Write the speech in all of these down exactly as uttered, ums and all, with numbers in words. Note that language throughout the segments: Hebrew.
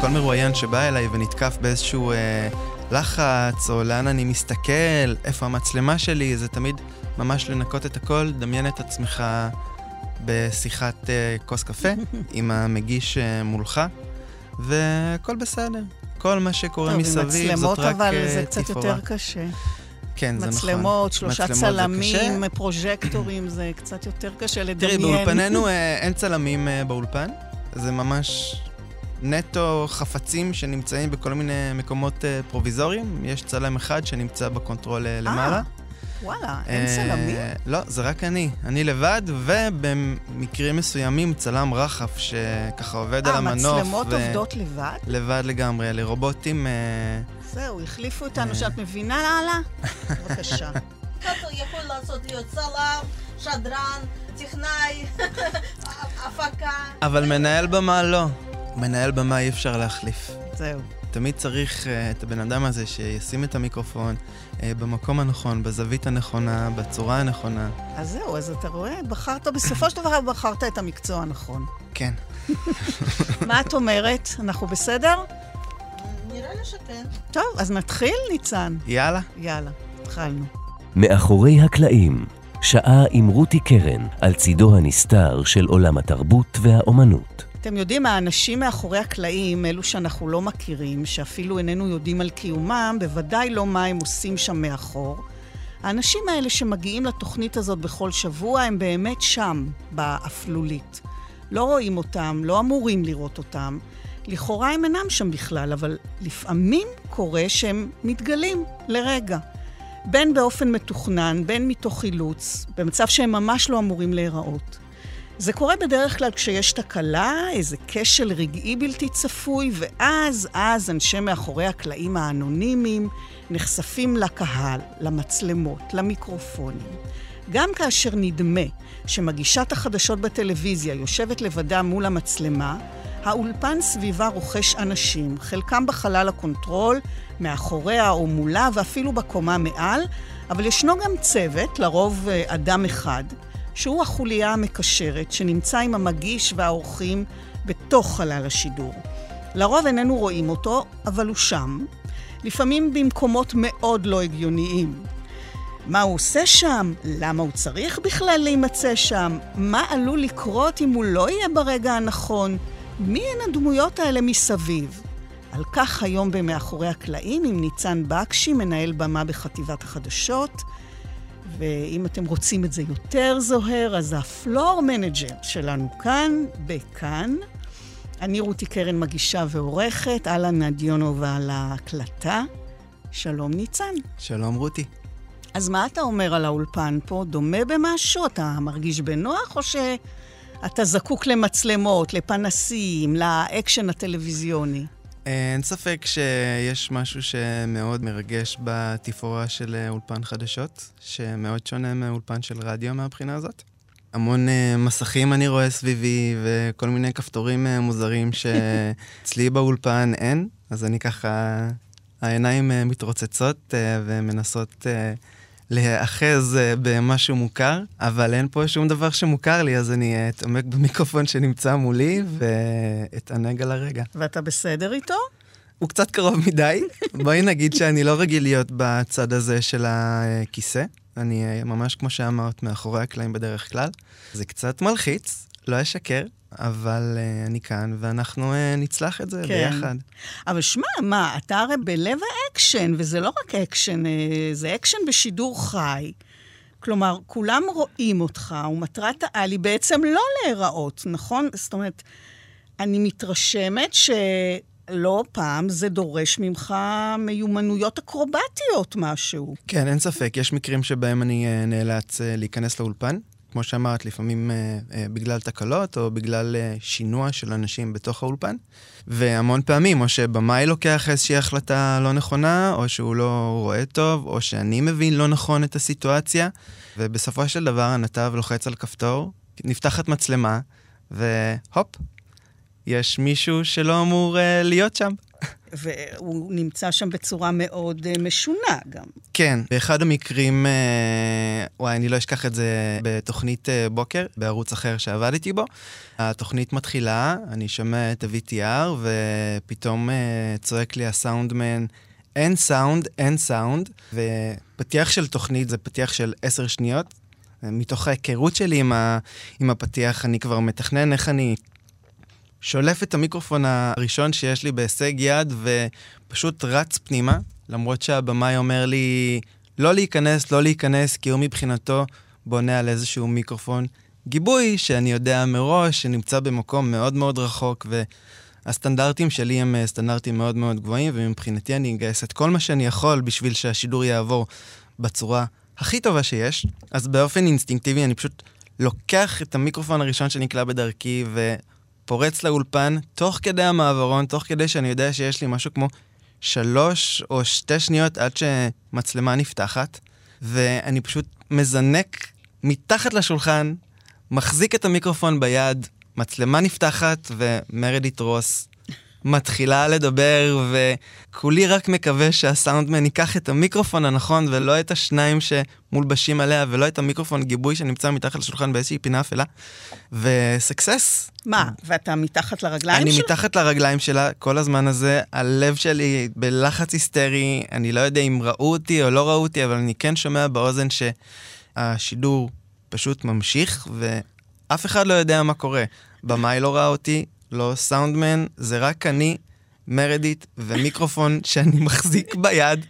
כל מרואיין שבא אליי ונתקף באיזשהו אה, לחץ, או לאן אני מסתכל, איפה המצלמה שלי, זה תמיד ממש לנקות את הכל, דמיין את עצמך בשיחת אה, כוס קפה עם המגיש אה, מולך, וכל בסדר. כל מה שקורה טוב, מסביב זאת רק אבל תפורה. זה קצת יותר קשה. כן, זה נכון. מצלמות, שלושה צלמים, פרוז'קטורים, זה קצת יותר קשה לדמיין. תראי, באולפנינו אין צלמים באולפן. זה ממש נטו חפצים שנמצאים בכל מיני מקומות פרוביזוריים. יש צלם אחד שנמצא בקונטרול למעלה. וואלה, אין צלמים? לא, זה רק אני. אני לבד, ובמקרים מסוימים צלם רחף שככה עובד על המנוף. אה, מצלמות עובדות לבד? לבד לגמרי, לרובוטים... זהו, החליפו אותנו שאת מבינה הלאה? בבקשה. קטר יכול לעשות להיות צלם, שדרן, טכנאי, הפקה. אבל מנהל במה לא. מנהל במה אי אפשר להחליף. זהו. תמיד צריך את הבן אדם הזה שישים את המיקרופון במקום הנכון, בזווית הנכונה, בצורה הנכונה. אז זהו, אז אתה רואה, בחרת, בסופו של דבר בחרת את המקצוע הנכון. כן. מה את אומרת? אנחנו בסדר? נראה לי שכן. טוב, אז נתחיל, ניצן. יאללה. יאללה, התחלנו. מאחורי הקלעים, שעה עם רותי קרן על צידו הנסתר של עולם התרבות והאומנות. אתם יודעים, האנשים מאחורי הקלעים, אלו שאנחנו לא מכירים, שאפילו איננו יודעים על קיומם, בוודאי לא מה הם עושים שם מאחור. האנשים האלה שמגיעים לתוכנית הזאת בכל שבוע, הם באמת שם, באפלולית. לא רואים אותם, לא אמורים לראות אותם. לכאורה הם אינם שם בכלל, אבל לפעמים קורה שהם מתגלים לרגע. בין באופן מתוכנן, בין מתוך חילוץ, במצב שהם ממש לא אמורים להיראות. זה קורה בדרך כלל כשיש תקלה, איזה כשל רגעי בלתי צפוי, ואז, אז אנשי מאחורי הקלעים האנונימיים נחשפים לקהל, למצלמות, למיקרופונים. גם כאשר נדמה שמגישת החדשות בטלוויזיה יושבת לבדה מול המצלמה, האולפן סביבה רוכש אנשים, חלקם בחלל הקונטרול, מאחוריה או מולה ואפילו בקומה מעל, אבל ישנו גם צוות, לרוב אדם אחד, שהוא החוליה המקשרת שנמצא עם המגיש והאורחים בתוך חלל השידור. לרוב איננו רואים אותו, אבל הוא שם, לפעמים במקומות מאוד לא הגיוניים. מה הוא עושה שם? למה הוא צריך בכלל להימצא שם? מה עלול לקרות אם הוא לא יהיה ברגע הנכון? מי הן הדמויות האלה מסביב? על כך היום במאחורי הקלעים עם ניצן בקשי, מנהל במה בחטיבת החדשות, ואם אתם רוצים את זה יותר זוהר, אז הפלור מנג'ר שלנו כאן, בכאן. אני רותי קרן, מגישה ועורכת, אלה נדיונובה על ההקלטה. שלום ניצן. שלום רותי. אז מה אתה אומר על האולפן פה? דומה במשהו? אתה מרגיש בנוח או ש... אתה זקוק למצלמות, לפנסים, לאקשן הטלוויזיוני. אין ספק שיש משהו שמאוד מרגש בתפאורה של אולפן חדשות, שמאוד שונה מאולפן של רדיו מהבחינה הזאת. המון מסכים אני רואה סביבי, וכל מיני כפתורים מוזרים שאצלי באולפן אין, אז אני ככה, העיניים מתרוצצות ומנסות... להיאחז במשהו מוכר, אבל אין פה שום דבר שמוכר לי, אז אני אתעמק במיקרופון שנמצא מולי, ואתענג על הרגע. ואתה בסדר איתו? הוא קצת קרוב מדי. בואי נגיד שאני לא רגיל להיות בצד הזה של הכיסא. אני ממש, כמו שאמרת, מאחורי הקלעים בדרך כלל. זה קצת מלחיץ, לא אשקר. אבל uh, אני כאן, ואנחנו uh, נצלח את זה כן. ביחד. אבל שמה, מה, אתה הרי בלב האקשן, וזה לא רק אקשן, uh, זה אקשן בשידור חי. כלומר, כולם רואים אותך, ומטרת העלי בעצם לא להיראות, נכון? זאת אומרת, אני מתרשמת שלא פעם זה דורש ממך מיומנויות אקרובטיות משהו. כן, אין ספק, יש מקרים שבהם אני uh, נאלץ uh, להיכנס לאולפן, כמו שאמרת, לפעמים uh, uh, בגלל תקלות, או בגלל uh, שינוע של אנשים בתוך האולפן, והמון פעמים, או שבמאי לוקח איזושהי החלטה לא נכונה, או שהוא לא רואה טוב, או שאני מבין לא נכון את הסיטואציה, ובסופו של דבר הנתב לוחץ על כפתור, נפתחת מצלמה, והופ, יש מישהו שלא אמור uh, להיות שם. והוא נמצא שם בצורה מאוד משונה גם. כן, באחד המקרים, וואי, אני לא אשכח את זה, בתוכנית בוקר, בערוץ אחר שעבדתי בו, התוכנית מתחילה, אני שומע את ה-וי טי אר, ופתאום צועק לי הסאונדמן, אין סאונד, אין סאונד, ופתיח של תוכנית זה פתיח של עשר שניות, מתוך ההיכרות שלי עם, ה, עם הפתיח, אני כבר מתכנן איך אני שולף את המיקרופון הראשון שיש לי בהישג יד, ופשוט רץ פנימה, למרות שהבמאי אומר לי, לא להיכנס, לא להיכנס, כי הוא מבחינתו בונה על איזשהו מיקרופון גיבוי, שאני יודע מראש, שנמצא במקום מאוד מאוד רחוק, והסטנדרטים שלי הם סטנדרטים מאוד מאוד גבוהים, ומבחינתי אני אגייס את כל מה שאני יכול, בשביל שהשידור יעבור בצורה הכי טובה שיש, אז באופן אינסטינקטיבי אני פשוט לוקח את המיקרופון הראשון שנקלע בדרכי ופורץ לאולפן, תוך כדי המעברון, תוך כדי שאני יודע שיש לי משהו כמו שלוש או שתי שניות עד שמצלמה נפתחת, ואני פשוט מזנק מתחת לשולחן, מחזיק את המיקרופון ביד, מצלמה נפתחת ומרדית רוס מתחילה לדבר, וכולי רק מקווה שהסאונדמן ייקח את המיקרופון הנכון, ולא את השניים שמולבשים עליה, ולא את המיקרופון גיבוי שנמצא מתחת לשולחן באיזושהי פינה אפלה. וסקסס. מה? ואתה מתחת לרגליים שלה? אני מתחת לרגליים שלה כל הזמן הזה, הלב שלי בלחץ היסטרי, אני לא יודע אם ראו אותי או לא ראו אותי, אבל אני כן שומע באוזן שהשידור פשוט ממשיך, ואף אחד לא יודע מה קורה. במאי לא ראה אותי, לא סאונדמן, זה רק אני, מרדית, ומיקרופון שאני מחזיק ביד.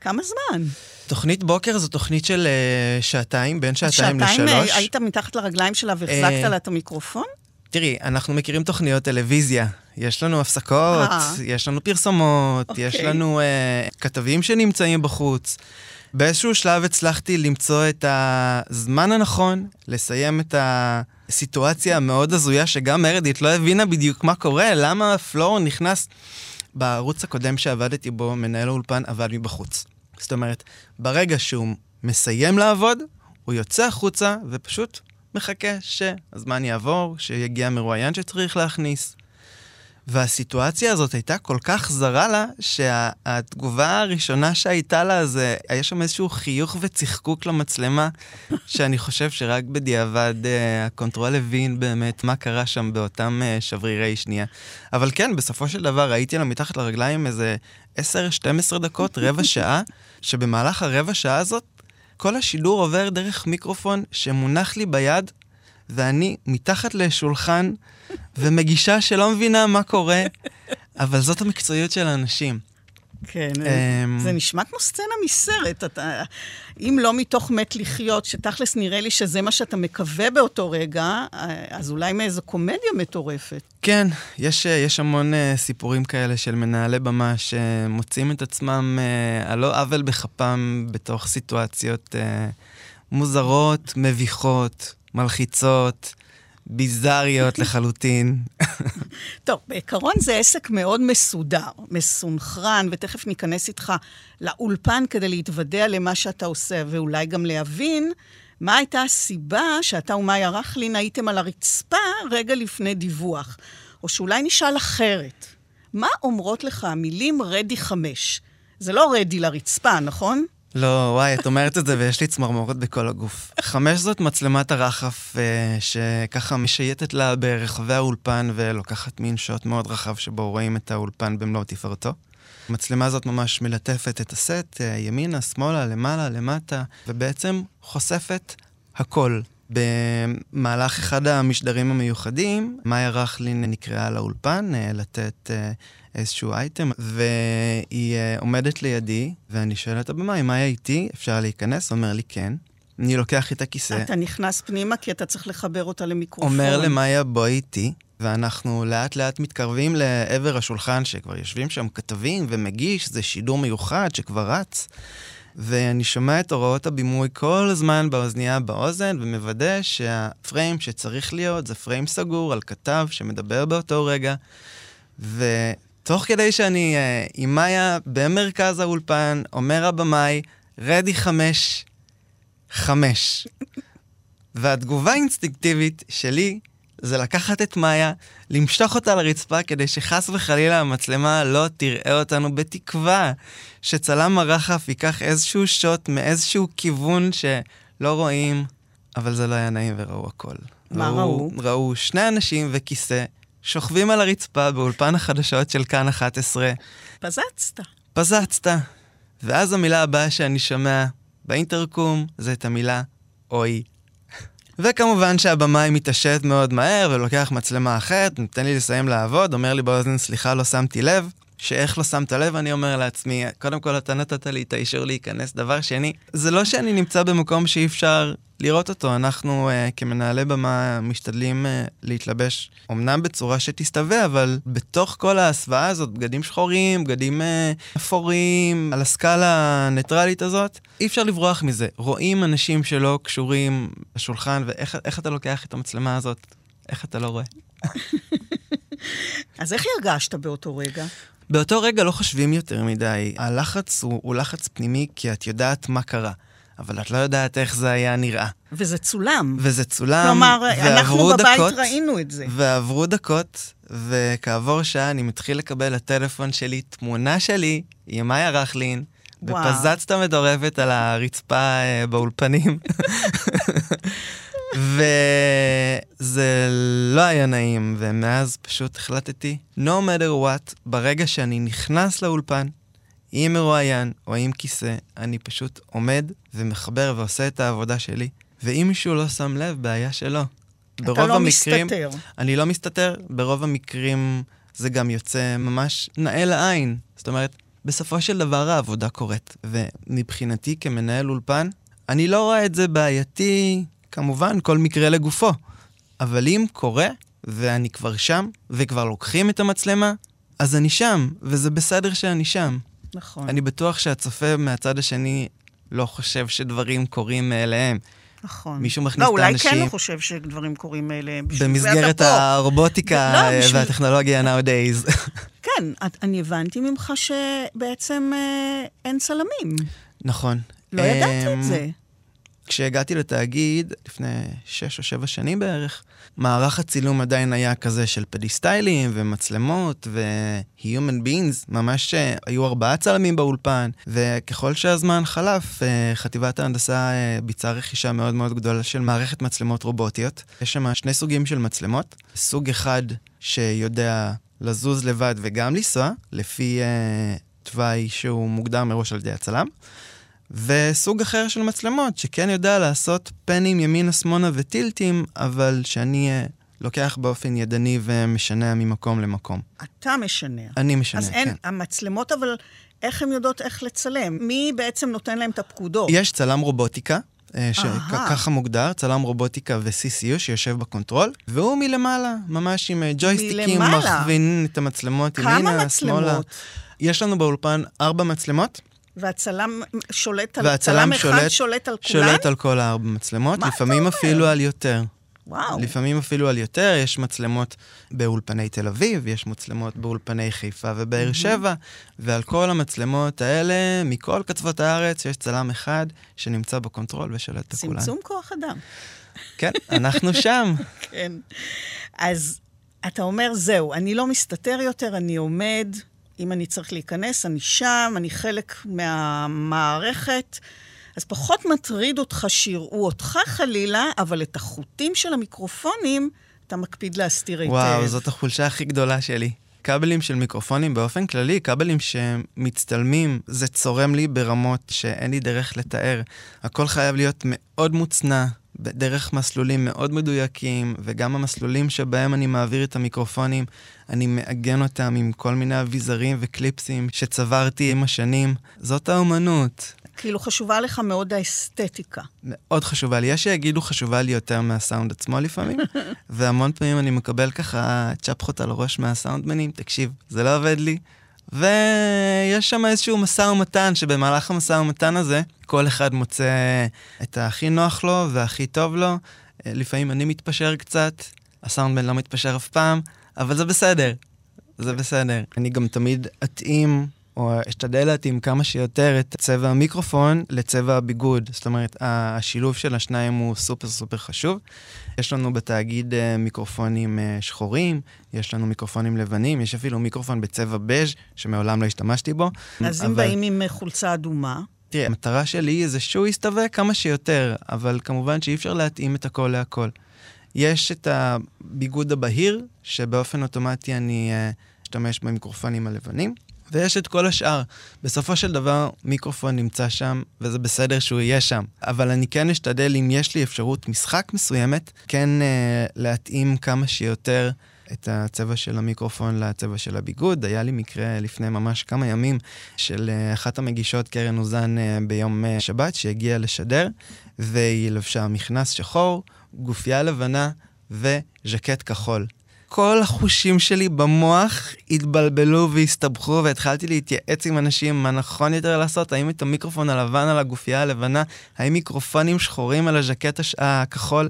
כמה זמן? תוכנית בוקר זו תוכנית של uh, שעתיים, בין שעתיים, שעתיים לשלוש. שעתיים היית מתחת לרגליים שלה והחזקת uh, לה את המיקרופון? תראי, אנחנו מכירים תוכניות טלוויזיה. יש לנו הפסקות, آه. יש לנו פרסומות, okay. יש לנו uh, כתבים שנמצאים בחוץ. באיזשהו שלב הצלחתי למצוא את הזמן הנכון, לסיים את ה... סיטואציה מאוד הזויה, שגם מרדית לא הבינה בדיוק מה קורה, למה פלור נכנס. בערוץ הקודם שעבדתי בו, מנהל האולפן עבד מבחוץ. זאת אומרת, ברגע שהוא מסיים לעבוד, הוא יוצא החוצה ופשוט מחכה שהזמן יעבור, שיגיע מרואיין שצריך להכניס. והסיטואציה הזאת הייתה כל כך זרה לה, שהתגובה הראשונה שהייתה לה זה, היה שם איזשהו חיוך וצחקוק למצלמה, שאני חושב שרק בדיעבד הקונטרול הבין באמת מה קרה שם באותם שברירי שנייה. אבל כן, בסופו של דבר הייתי לה מתחת לרגליים איזה עשר שתים עשרה דקות, רבע שעה, שבמהלך הרבע שעה הזאת, כל השידור עובר דרך מיקרופון שמונח לי ביד, ואני מתחת לשולחן, ומגישה שלא מבינה מה קורה, אבל זאת המקצועיות של האנשים. כן, זה נשמע כמו סצנה מסרט, אתה, אם לא מתוך מת לחיות, שתכלס נראה לי שזה מה שאתה מקווה באותו רגע, אז אולי מאיזו קומדיה מטורפת. כן, יש, יש המון סיפורים כאלה של מנהלי במה, שמוצאים את עצמם הלא עוול בכפם, בתוך סיטואציות מוזרות, מביכות, מלחיצות, ביזריות לחלוטין. טוב, בעיקרון זה עסק מאוד מסודר, מסונכרן, ותכף ניכנס איתך לאולפן כדי להתוודע למה שאתה עושה, ואולי גם להבין מה הייתה הסיבה שאתה ומאי רחלין הייתם על הרצפה רגע לפני דיווח. או שאולי נשאל אחרת, מה אומרות לך המילים רדי חמש? זה לא רדי לרצפה, נכון? לא, וואי, את אומרת את זה ויש לי צמרמורות בכל הגוף. חמש זאת מצלמת הרחף שככה משייטת לה ברחבי האולפן ולוקחת מין שוט מאוד רחב שבו רואים את האולפן במלוא תפארתו. המצלמה זאת ממש מלטפת את הסט, ימינה, שמאלה, למעלה, למטה, ובעצם חושפת הכל. במהלך אחד המשדרים המיוחדים, מאיה רחלין נקראה לאולפן לתת איזשהו אייטם, והיא עומדת לידי, ואני שואל את הבמה, אם היה איתי, אפשר להיכנס? אומר לי כן. אני לוקח את הכיסא. אתה נכנס פנימה כי אתה צריך לחבר אותה למיקרופון. אומר למאיה, בואי איתי, ואנחנו לאט לאט מתקרבים לעבר השולחן, שכבר יושבים שם כתבים ומגיש, זה שידור מיוחד שכבר רץ. ואני שומע את הוראות הבימוי כל הזמן באוזנייה באוזן, ומוודא שהפריים שצריך להיות זה פריים סגור על כתב שמדבר באותו רגע, ותוך כדי שאני עם מאיה במרכז האולפן, אומר הבמאי, רדי חמש, חמש. והתגובה האינסטינקטיבית שלי זה לקחת את מאיה, למשוך אותה לרצפה, כדי שחס וחלילה המצלמה לא תראה אותנו, בתקווה שצלם הרחף ייקח איזשהו שוט מאיזשהו כיוון שלא רואים, אבל זה לא היה נעים וראו הכל. מה ראו? ראו שני אנשים וכיסא, שוכבים על הרצפה באולפן החדשות של כאן אחת עשרה. פזצת. פזצת. ואז המילה הבאה שאני שומע באינטרקום, זה את המילה אוי. וכמובן שהבמאי מתעשת מאוד מהר ולוקח מצלמה אחת, נותן לי לסיים לעבוד, אומר לי באוזן, סליחה, לא שמתי לב, שאיך לא שמת לב, אני אומר לעצמי, קודם כל אתה נתת לי את האישור להיכנס, דבר שני, זה לא שאני נמצא במקום שאי אפשר לראות אותו, אנחנו uh, כמנהלי במה משתדלים uh, להתלבש, אמנם בצורה שתסתווה, אבל בתוך כל ההסוואה הזאת, בגדים שחורים, בגדים uh, אפורים, על הסקאלה הניטרלית הזאת, אי אפשר לברוח מזה, רואים אנשים שלא קשורים לשולחן, ואיך איך אתה לוקח את המצלמה הזאת, איך אתה לא רואה? אז איך הרגשת באותו רגע? באותו רגע לא חושבים יותר מדי, הלחץ הוא, הוא לחץ פנימי, כי את יודעת מה קרה. אבל את לא יודעת איך זה היה נראה. וזה צולם. וזה צולם. כלומר, אנחנו בבית דקות, ראינו את זה. ועברו דקות, וכעבור שעה אני מתחיל לקבל לטלפון שלי, תמונה שלי, עם מאיה רחלין, בפזצת מדורבת על הרצפה באולפנים. וזה לא היה נעים, ומאז פשוט החלטתי, no matter what, ברגע שאני נכנס לאולפן, עם מרואיין או עם כיסא, אני פשוט עומד ומחבר ועושה את העבודה שלי, ואם מישהו לא שם לב, בעיה שלו. אתה לא המקרים, מסתתר. אני לא מסתתר, ברוב המקרים זה גם יוצא ממש נאה לעין. זאת אומרת, בסופו של דבר העבודה קורית, ומבחינתי כמנהל אולפן, אני לא רואה את זה בעייתי, כמובן, כל מקרה לגופו. אבל אם קורה, ואני כבר שם, וכבר לוקחים את המצלמה, אז אני שם, וזה בסדר שאני שם. נכון. אני בטוח שהצופה מהצד השני לא חושב שדברים קורים מאליהם. נכון. מישהו מכניס לא, את האנשים... לא, אולי כן לא חושב שדברים קורים מאליהם. במסגרת הרובוטיקה לא, בשביל... והטכנולוגיה nowadays. כן, אני הבנתי ממך שבעצם אה, אין צלמים. נכון. לא ידעתי את זה. כשהגעתי לתאגיד, לפני שש או שבע שנים בערך, מערך הצילום עדיין היה כזה של פדיסטיילים ומצלמות ו-human beings, ממש היו ארבעה צלמים באולפן, וככל שהזמן חלף, חטיבת ההנדסה ביצעה רכישה מאוד מאוד גדולה של מערכת מצלמות רובוטיות. יש שם שני סוגים של מצלמות, סוג אחד שיודע לזוז לבד וגם לנסוע, לפי תוואי שהוא מוגדר מראש על ידי הצלם, וסוג אחר של מצלמות, שכן יודע לעשות פנים ימינה שמאלה וטילטים, אבל שאני לוקח באופן ידני ומשנה ממקום למקום. אתה משנה. אני משנה, אז כן. אז המצלמות, אבל איך הן יודעות איך לצלם? מי בעצם נותן להם את הפקודות? יש צלם רובוטיקה, שככה מוגדר, צלם רובוטיקה ו-סי סי יו שיושב בקונטרול, והוא מלמעלה, ממש עם ג'ויסטיקים, מכווין את המצלמות ימינה, שמאלה. כמה מצלמות? יש לנו באולפן ארבע מצלמות, והצלם שולט על הצלם אחד שולט על כולם? שולט על כל הארבע מצלמות, לפעמים אפילו על יותר. וואו. לפעמים אפילו על יותר, יש מצלמות באולפני תל אביב, יש מצלמות באולפני חיפה ובאר שבע, ועל כל המצלמות האלה, מכל קצוות הארץ, יש צלם אחד שנמצא בקונטרול ושולט על כולם. צמצום כוח אדם. כן, אנחנו שם. כן. אז אתה אומר, זהו, אני לא מסתתר יותר, אני עומד... אם אני צריך להיכנס, אני שם, אני חלק מהמערכת, אז פחות מטריד אותך שיראו אותך חלילה, אבל את החוטים של המיקרופונים, אתה מקפיד להסתיר היטב. וואו, זאת החולשה הכי גדולה שלי. קבלים של מיקרופונים באופן כללי, קבלים שמצטלמים, זה צורם לי ברמות שאין לי דרך לתאר. הכל חייב להיות מאוד מוצנע, בדרך מסלולים מאוד מדויקים, וגם המסלולים שבהם אני מעביר את המיקרופונים, אני מאגן אותם עם כל מיני אביזרים וקליפסים שצברתי עם השנים. זאת האומנות. כאילו חשובה לך מאוד האסתטיקה. מאוד חשובה לי. יש שיגידו חשובה לי יותר מהסאונד עצמו לפעמים, והמון פעמים אני מקבל ככה צ'פחות על ראש מהסאונדמנים, תקשיב, זה לא עובד לי. ויש שם איזשהו מסע ומתן, שבמהלך המסע ומתן הזה, כל אחד מוצא את הכי נוח לו והכי טוב לו. לפעמים אני מתפשר קצת, הסאונדמן לא מתפשר אף פעם, אבל זה בסדר, זה בסדר. אני גם תמיד אתאים, או אשתדל להתאים כמה שיותר את צבע המיקרופון לצבע הביגוד. זאת אומרת, השילוב של השניים הוא סופר סופר חשוב. יש לנו בתאגיד מיקרופונים שחורים, יש לנו מיקרופונים לבנים, יש אפילו מיקרופון בצבע בז' שמעולם לא השתמשתי בו. אז אבל... אם באים עם חולצה אדומה? תראה, המטרה שלי זה שהוא יסתווה כמה שיותר, אבל כמובן שאי אפשר להתאים את הכל להכל. יש את הביגוד הבהיר, שבאופן אוטומטי אני אשתמש במיקרופונים הלבנים, ויש את כל השאר. בסופו של דבר, מיקרופון נמצא שם, וזה בסדר שהוא יהיה שם. אבל אני כן אשתדל, אם יש לי אפשרות משחק מסוימת, כן להתאים כמה שיותר את הצבע של המיקרופון לצבע של הביגוד. היה לי מקרה לפני ממש כמה ימים של אחת המגישות, קרן אוזן, ביום שבת, שהגיעה לשדר, והיא לבשה מכנס שחור, גופייה לבנה וז'קט כחול. כל החושים שלי במוח התבלבלו והסתבכו, והתחלתי להתייעץ עם אנשים מה נכון יותר לעשות, האם את המיקרופון הלבן על הגופייה הלבנה, האם מיקרופונים שחורים על הז'קט הכחול.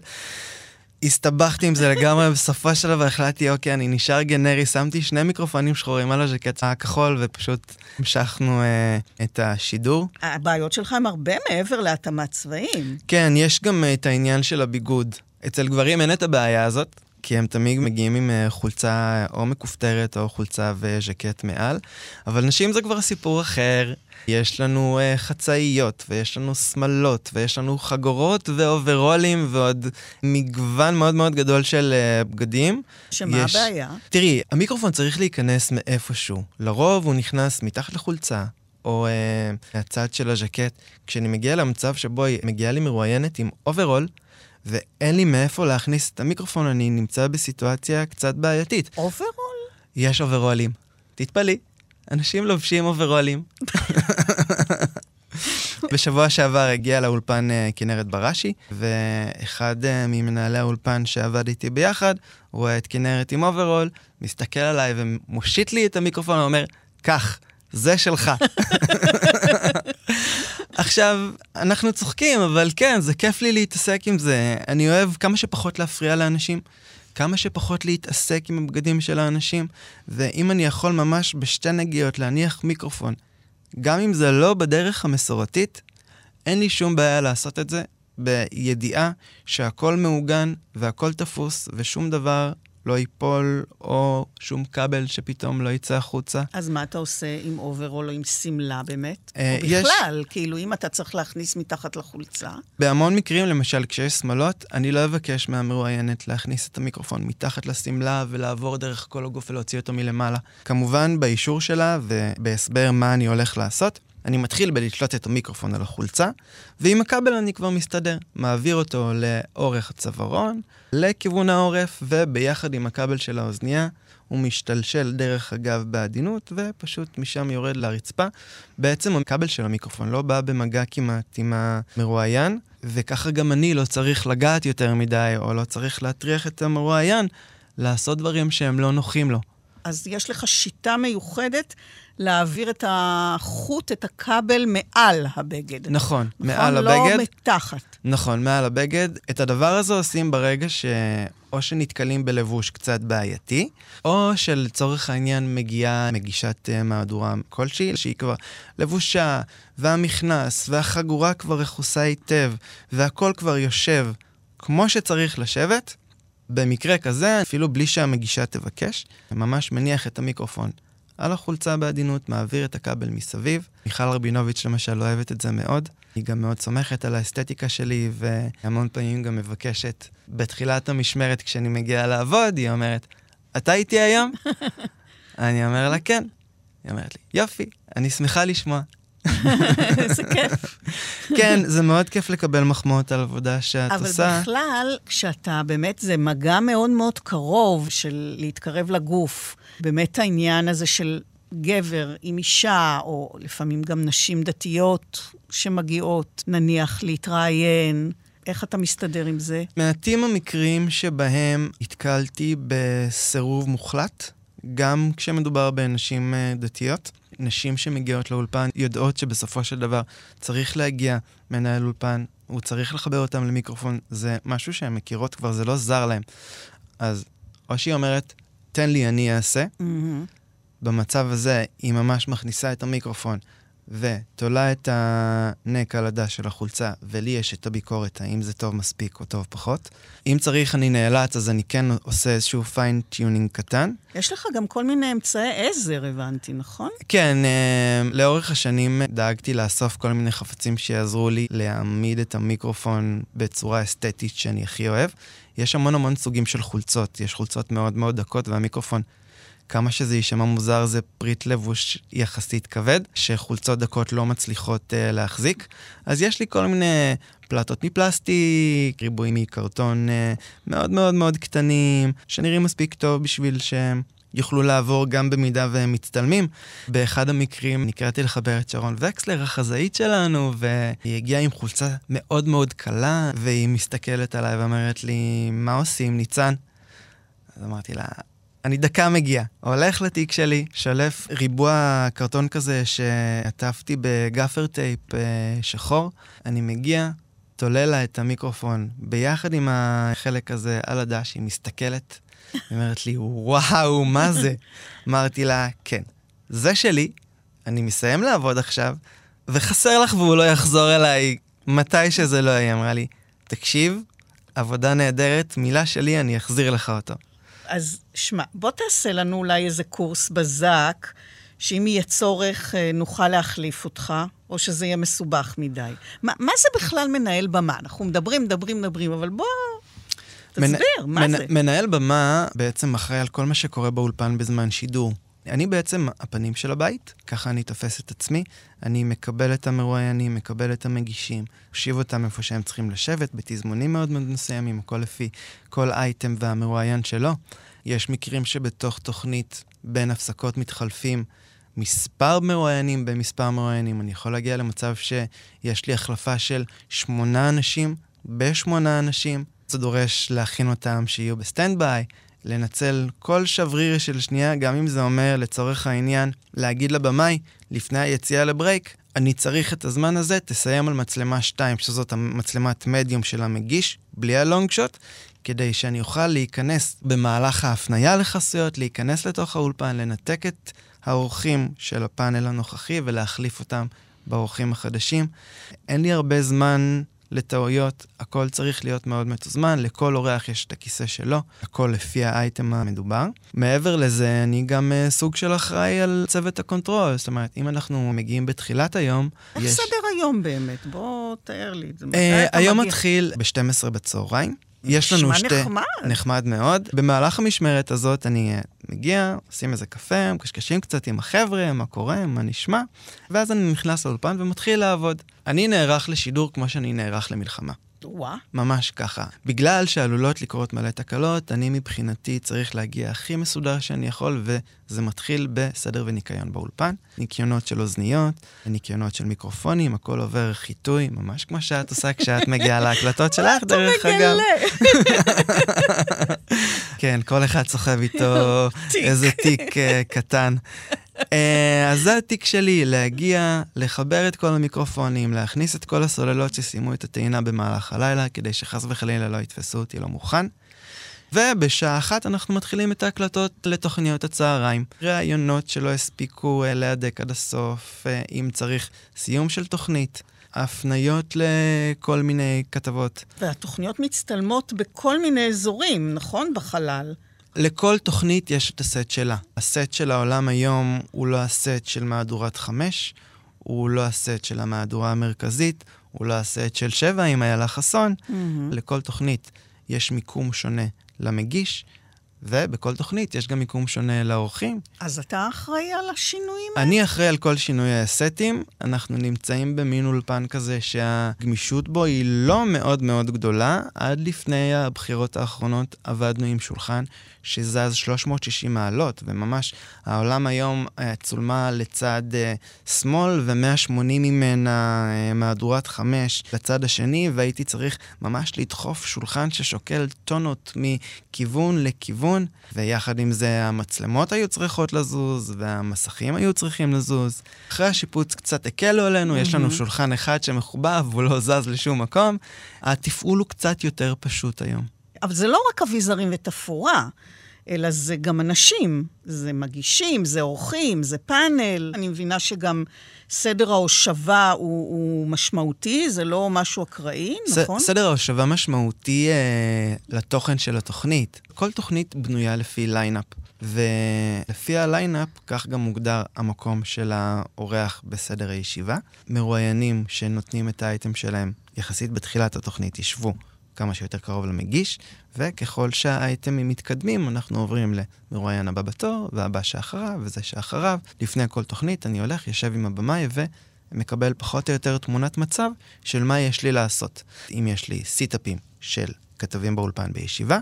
הסתבכתי עם זה לגמרי בסופו שלה, והחלטתי, אוקיי, אני נשאר גנרי, שמתי שני מיקרופונים שחורים על הז'קט הכחול, ופשוט המשכנו אה, את השידור. הבעיות שלך הם הרבה מעבר להתאמת צבעים. כן, יש גם את העניין של הביגוד. אצל גברים אין את הבעיה הזאת, כי הם תמיד מגיעים עם חולצה או מקופטרת או חולצה וז'קט מעל, אבל נשים זה כבר סיפור אחר. יש לנו חצאיות, ויש לנו שמלות, ויש לנו חגורות ואוברולים, ועוד מגוון מאוד מאוד גדול של בגדים. שמה יש... הבעיה? תראי, המיקרופון צריך להיכנס מאיפשהו. לרוב הוא נכנס מתחת לחולצה, או uh, הצד של הז'קט. כשאני מגיע למצב שבו היא מגיעה לי מרואיינת עם אוברול, ואין לי מאיפה להכניס את המיקרופון, אני נמצא בסיטואציה קצת בעייתית. אוברול? יש אוברולים. תתפלאי. אנשים לובשים אוברולים. בשבוע שעבר הגיע לאולפן כנרת בראשי, ואחד ממנהלי האולפן שעבד איתי ביחד, הוא רואה את כנרת עם אוברול, מסתכל עליי ומושיט לי את המיקרופון, ואומר, כך, זה שלך. עכשיו, אנחנו צוחקים, אבל כן, זה כיף לי להתעסק עם זה. אני אוהב כמה שפחות להפריע לאנשים, כמה שפחות להתעסק עם הבגדים של האנשים, ואם אני יכול ממש בשתי נגיעות להניח מיקרופון, גם אם זה לא בדרך המסורתית, אין לי שום בעיה לעשות את זה, בידיעה שהכל מעוגן והכל תפוס, ושום דבר לא ייפול, או שום קבל שפתאום לא יצא החוצה. אז מה אתה עושה עם אוברול או עם סמלה באמת? אה, או בכלל, יש... כאילו אם אתה צריך להכניס מתחת לחולצה? בהמון מקרים, למשל כשיש סמלות, אני לא אבקש מהמרואיינת להכניס את המיקרופון מתחת לסמלה ולעבור דרך כל הגוף ולהוציא אותו מלמעלה. כמובן באישור שלה ובהסבר מה אני הולך לעשות, אני מתחיל בלתלות את המיקרופון על החולצה, ועם הקבל אני כבר מסתדר. מעביר אותו לאורך הצווארון, לכיוון העורף, וביחד עם הקבל של האוזנייה, הוא משתלשל דרך הגב בעדינות, ופשוט משם יורד לרצפה. בעצם הקבל של המיקרופון לא בא במגע כמעט עם המרואיין, וככה גם אני לא צריך לגעת יותר מדי, או לא צריך להטריח את המרואיין, לעשות דברים שהם לא נוחים לו. אז יש לך שיטה מיוחדת להעביר את החוט, את הכבל, מעל הבגד. נכון, מעל הבגד. נכון, לא מתחת. נכון, מעל הבגד. את הדבר הזה עושים ברגע ש... או שנתקלים בלבוש קצת בעייתי, או שלצורך העניין מגיעה מגישת מהדורה כלשהי, שהיא כבר לבושה, והמכנס, והחגורה כבר רכוסה היטב, והכל כבר יושב כמו שצריך לשבת. במקרה כזה, אפילו בלי שהמגישה תבקש, ממש מניח את המיקרופון על החולצה בעדינות, מעביר את הכבל מסביב. מיכל רבינוביץ' למשל אוהבת את זה מאוד. היא גם מאוד סומכת על האסתטיקה שלי, והמון פעמים גם מבקשת. בתחילת המשמרת, כשאני מגיעה לעבוד, היא אומרת, אתה איתי היום? אני אומר לה, כן. היא אומרת לי, יופי, אני שמחה לשמוע. זה כיף. כן, זה מאוד כיף לקבל מחמאות על עבודה שאת אבל עושה. אבל בכלל, כשאתה באמת, זה מגע מאוד מאוד קרוב של להתקרב לגוף. באמת העניין הזה של גבר עם אישה, או לפעמים גם נשים דתיות שמגיעות, נניח להתראיין, איך אתה מסתדר עם זה? מעטים המקרים שבהם התקלתי בסירוב מוחלט, גם כשמדובר בנשים דתיות. נשים שמגיעות לאולפן יודעות שבסופו של דבר צריך להגיע מנהל אולפן, הוא צריך לחבר אותם למיקרופון, זה משהו שהן מכירות כבר, זה לא זר להם. אז או שהיא אומרת, תן לי, אני אעשה, mm-hmm. במצב הזה היא ממש מכניסה את המיקרופון ותולה את הנק על הדש של החולצה, ולי יש את הביקורת, האם זה טוב מספיק או טוב פחות. אם צריך אני נאלץ, אז אני כן עושה איזשהו פיין-טיונינג קטן. יש לך גם כל מיני אמצעי עזר, הבנתי, נכון? כן, לאורך השנים דאגתי לאסוף כל מיני חפצים שיעזרו לי להעמיד את המיקרופון בצורה אסתטית שאני הכי אוהב. יש המון המון סוגים של חולצות, יש חולצות מאוד מאוד דקות, והמיקרופון... כמה שזה יישמע מוזר, זה פריט לבוש יחסית כבד, שחולצות דקות לא מצליחות uh, להחזיק. אז יש לי כל מיני פלטות מפלסטיק, ריבועים מקרטון uh, מאוד מאוד מאוד קטנים, שנראים מספיק טוב בשביל שהם יוכלו לעבור גם במידה והם מצטלמים. באחד המקרים נקראתי לחבר את שרון וקסלר, החזאית שלנו, והיא הגיעה עם חולצה מאוד מאוד קלה, והיא מסתכלת עליי ואומרת לי, מה עושים, ניצן? אז אמרתי לה, אני דקה מגיע, הולך לתיק שלי, שולף ריבוע קרטון כזה שעטפתי בגפר טייפ שחור, אני מגיע, תולה לה את המיקרופון, ביחד עם החלק הזה על הדש, היא מסתכלת, היא אומרת לי, וואו, מה זה? אמרתי לה, כן, זה שלי, אני מסיים לעבוד עכשיו, וחסר לך והוא לא יחזור אליי, מתי שזה לא יהיה, אמרה לי, תקשיב, עבודה נהדרת, מילה שלי, אני אחזיר לך אותו. אז שמע, בוא תעשה לנו אולי איזה קורס בזק, שאם יהיה צורך נוכל להחליף אותך, או שזה יהיה מסובך מדי. מה, מה זה בכלל מנהל במה? אנחנו מדברים, מדברים, מדברים, אבל בוא תסביר, מנ... מה מנ... זה? מנהל במה בעצם אחראי על כל מה שקורה באולפן בזמן שידור. אני בעצם הפנים של הבית, ככה אני תופס את עצמי, אני מקבל את המרואיינים, מקבל את המגישים, מושיב אותם איפה שהם צריכים לשבת, בתזמונים מאוד מאוד מסוימים, הכל לפי כל אייטם והמרואיין שלו. יש מקרים שבתוך תוכנית בין הפסקות מתחלפים מספר מרואיינים במספר מרואיינים, אני יכול להגיע למצב שיש לי החלפה של שמונה אנשים בשמונה אנשים, זה דורש להכין אותם שיהיו בסטנד-ביי, לנצל כל שבריר של שנייה, גם אם זה אומר לצורך העניין, להגיד לבמאי, לפני היציאה לברייק, אני צריך את הזמן הזה, תסיים על מצלמה שתיים, שזאת המצלמת מדיום של המגיש, בלי הלונג שוט, כדי שאני אוכל להיכנס במהלך ההפניה לחסויות, להיכנס לתוך האולפן, לנתק את האורחים של הפאנל הנוכחי, ולהחליף אותם באורחים החדשים. אין לי הרבה זמן... לטעויות, הכל צריך להיות מאוד מתוזמן, לכל אורח יש את הכיסא שלו, הכל לפי האייטם המדובר. מעבר לזה, אני גם סוג של אחראי על צוות הקונטרול, זאת אומרת, אם אנחנו מגיעים בתחילת היום... איך יש... סדר היום באמת? בוא תאר לי את זה. אה, היום מגיע? מתחיל ב-שתים עשרה בצהריים. יש לנו שתי... נחמד. נחמד מאוד. במהלך המשמרת הזאת אני מגיע, עושים איזה קפה, מקשקשים קצת עם החבר'ה, מה קורה, מה נשמע, ואז אני נכנס לאולפן ומתחיל לעבוד. אני נערך לשידור כמו שאני נערך למלחמה. וואה. ממש ככה. בגלל שעלולות לקרות מלא תקלות, אני מבחינתי צריך להגיע הכי מסודר שאני יכול, וזה מתחיל בסדר וניקיון באולפן. ניקיונות של אוזניות, ניקיונות של מיקרופונים, הכל עובר חיתוי, ממש כמו שאת עושה כשאת מגיעה להקלטות שלך, דרך אגב. כן, כל אחד סוחב איתו איזה תיק קטן. אז זה התיק שלי, להגיע, לחבר את כל המיקרופונים, להכניס את כל הסוללות ששימו את הטעינה במהלך הלילה, כדי שחס וחלילה לא יתפסו אותי, לא מוכן. ובשעה אחת אנחנו מתחילים את ההקלטות לתוכניות הצהריים. ראיונות שלא הספיקו להדק עד הסוף, אם צריך סיום של תוכנית. הפניות לכל מיני כתבות. והתוכניות מצטלמות בכל מיני אזורים, נכון? בחלל. לכל תוכנית יש את הסט שלה. הסט של העולם היום הוא לא הסט של מהדורת חמש, הוא לא הסט של המהדורה המרכזית, הוא לא הסט של שבע עם איילה חסון. Mm-hmm. לכל תוכנית יש מיקום שונה למגיש, ובכל תוכנית יש גם מיקום שונה לאורחים. אז אתה אחראי על השינויים? אני אחראי על כל שינוי הסטים. אנחנו נמצאים במין אולפן כזה שהגמישות בו היא לא מאוד מאוד גדולה. עד לפני הבחירות האחרונות עבדנו עם שולחן שזז שלוש מאות ושישים מעלות, וממש העולם היום צולמה לצד שמאל ו-מאה ושמונים ממנה מהדורת חמש לצד השני, והייתי צריך ממש לדחוף שולחן ששוקל טונות מכיוון לכיוון, ויחד עם זה המצלמות היו צריכות לזוז, והמסכים היו צריכים לזוז. אחרי השיפוץ קצת הקלו עלינו, יש לנו שולחן אחד שמחובב, הוא לא זז לשום מקום. התפעול הוא קצת יותר פשוט היום. אבל זה לא רק אביזרים ותפורה, אלא זה גם אנשים, זה מגישים, זה עורכים, זה פאנל. אני מבינה שגם סדר ההושבה הוא, הוא משמעותי, זה לא משהו אקראי, ס, נכון? סדר ההושבה משמעותי אה, לתוכן של התוכנית. כל תוכנית בנויה לפי ליינאפ, ולפי הליינאפ, כך גם מוגדר המקום של האורח בסדר הישיבה. מרואיינים שנותנים את האייטם שלהם יחסית בתחילת התוכנית ישבו כמה שיותר קרוב למגיש, וככל שהאייטמים מתקדמים, אנחנו עוברים למרואיין הבא בתור, והבא שאחריו, וזה שאחריו. לפני כל תוכנית אני הולך, יושב עם הבמאי, ומקבל פחות או יותר תמונת מצב של מה יש לי לעשות. אם יש לי סיטאפים של כתבים באולפן בישיבה,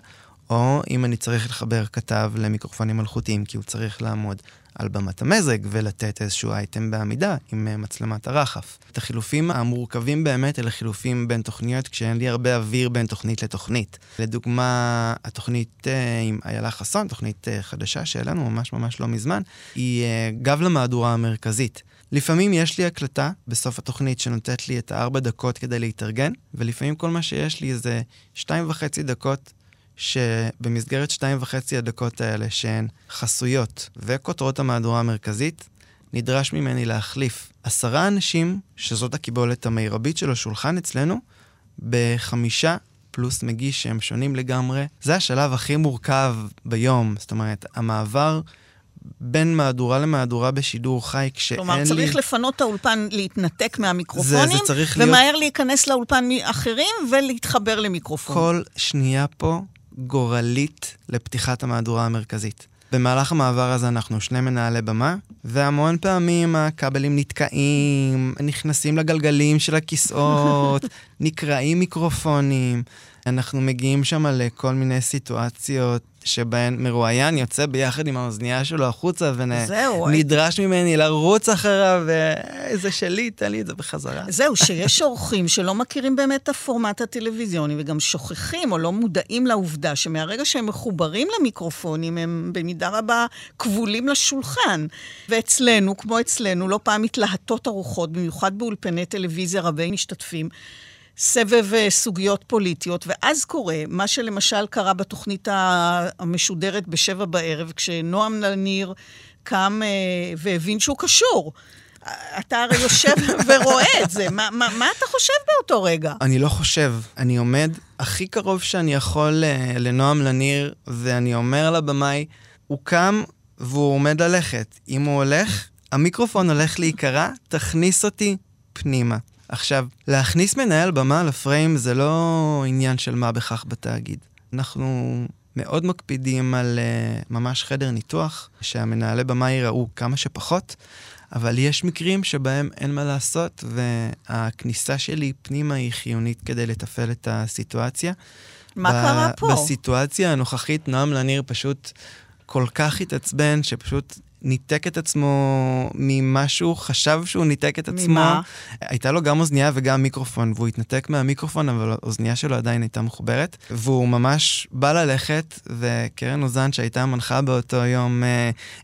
או אם אני צריך לחבר כתב למיקרופונים מלכותיים, כי הוא צריך לעמוד על במת המזג ולתת איזשהו אייטם בעמידה עם מצלמת הרחף. את החילופים המורכבים באמת אלה חילופים בין תוכניות, כשאין לי הרבה אוויר בין תוכנית לתוכנית. לדוגמה, התוכנית עם איילה חסון, תוכנית חדשה שלנו, ממש ממש לא מזמן, היא גב למהדורה המרכזית. לפעמים יש לי הקלטה בסוף התוכנית שנותנת לי את הארבע דקות כדי להתארגן, ולפעמים כל מה שיש לי זה שתיים וחצי דקות, שבמסגרת שתיים וחצי הדקות האלה שהן חסויות וכותרות המהדורה המרכזית, נדרש ממני להחליף עשרה אנשים, שזאת הקיבולת המרבית של השולחן אצלנו, בחמישה פלוס מגיש שהם שונים לגמרי. זה השלב הכי מורכב ביום, זאת אומרת, המעבר בין מהדורה למהדורה בשידור חי, כשאין לי... כלומר, צריך לפנות את האולפן, להתנתק מהמיקרופונים, ומהר להיכנס לאולפן מאחרים ולהתחבר למיקרופון. כל שנייה פה גורלית לפתיחת המהדורה המרכזית. במהלך המעבר הזה אנחנו שני מנהלי במה, והמון פעמים הכבלים נתקעים, נכנסים לגלגלים של הכיסאות, נקראים מיקרופונים, אנחנו מגיעים שם לכל מיני סיטואציות שבהן מרואיין יוצא ביחד עם האוזנייה שלו החוצה, ונדרש ממני לרוץ אחריו, וזה שלי, תן לי את זה בחזרה. זהו, שיש עורכים שלא מכירים באמת את הפורמט הטלוויזיוני, וגם שוכחים או לא מודעים לעובדה, שמהרגע שהם מחוברים למיקרופונים, הם במידה רבה כבולים לשולחן. ואצלנו, כמו אצלנו, לא פעם מתלהטות הרוחות, במיוחד באולפני טלוויזיה רבי משתתפים, סבב סוגיות פוליטיות, ואז קורה מה שלמשל קרה בתוכנית המשודרת בשבע בערב, כשנועם לניר קם והבין שהוא קשור. אתה הרי יושב ורואה את זה. מה, מה, מה אתה חושב באותו רגע? אני לא חושב. אני עומד הכי קרוב שאני יכול לנועם לניר, ואני אומר לבמאי, הוא קם והוא עומד ללכת. אם הוא הולך, המיקרופון הולך להיקרא, תכניס אותי פנימה. עכשיו, להכניס מנהל במה לפריים זה לא עניין של מה בכך בתאגיד. אנחנו מאוד מקפידים על uh, ממש חדר ניתוח, שהמנהלי במה ייראו כמה שפחות, אבל יש מקרים שבהם אין מה לעשות, והכניסה שלי פנימה היא חיונית כדי לטפל את הסיטואציה. מה ב- קרה פה? בסיטואציה הנוכחית נועם לניר פשוט כל כך התעצבן, שפשוט... ניתק את עצמו ממשהו, חשב שהוא ניתק את עצמו. ממה? הייתה לו גם אוזנייה וגם מיקרופון, והוא התנתק מהמיקרופון, אבל האוזנייה שלו עדיין הייתה מחוברת, והוא ממש בא ללכת, וקרן אוזן שהייתה מנחה באותו יום,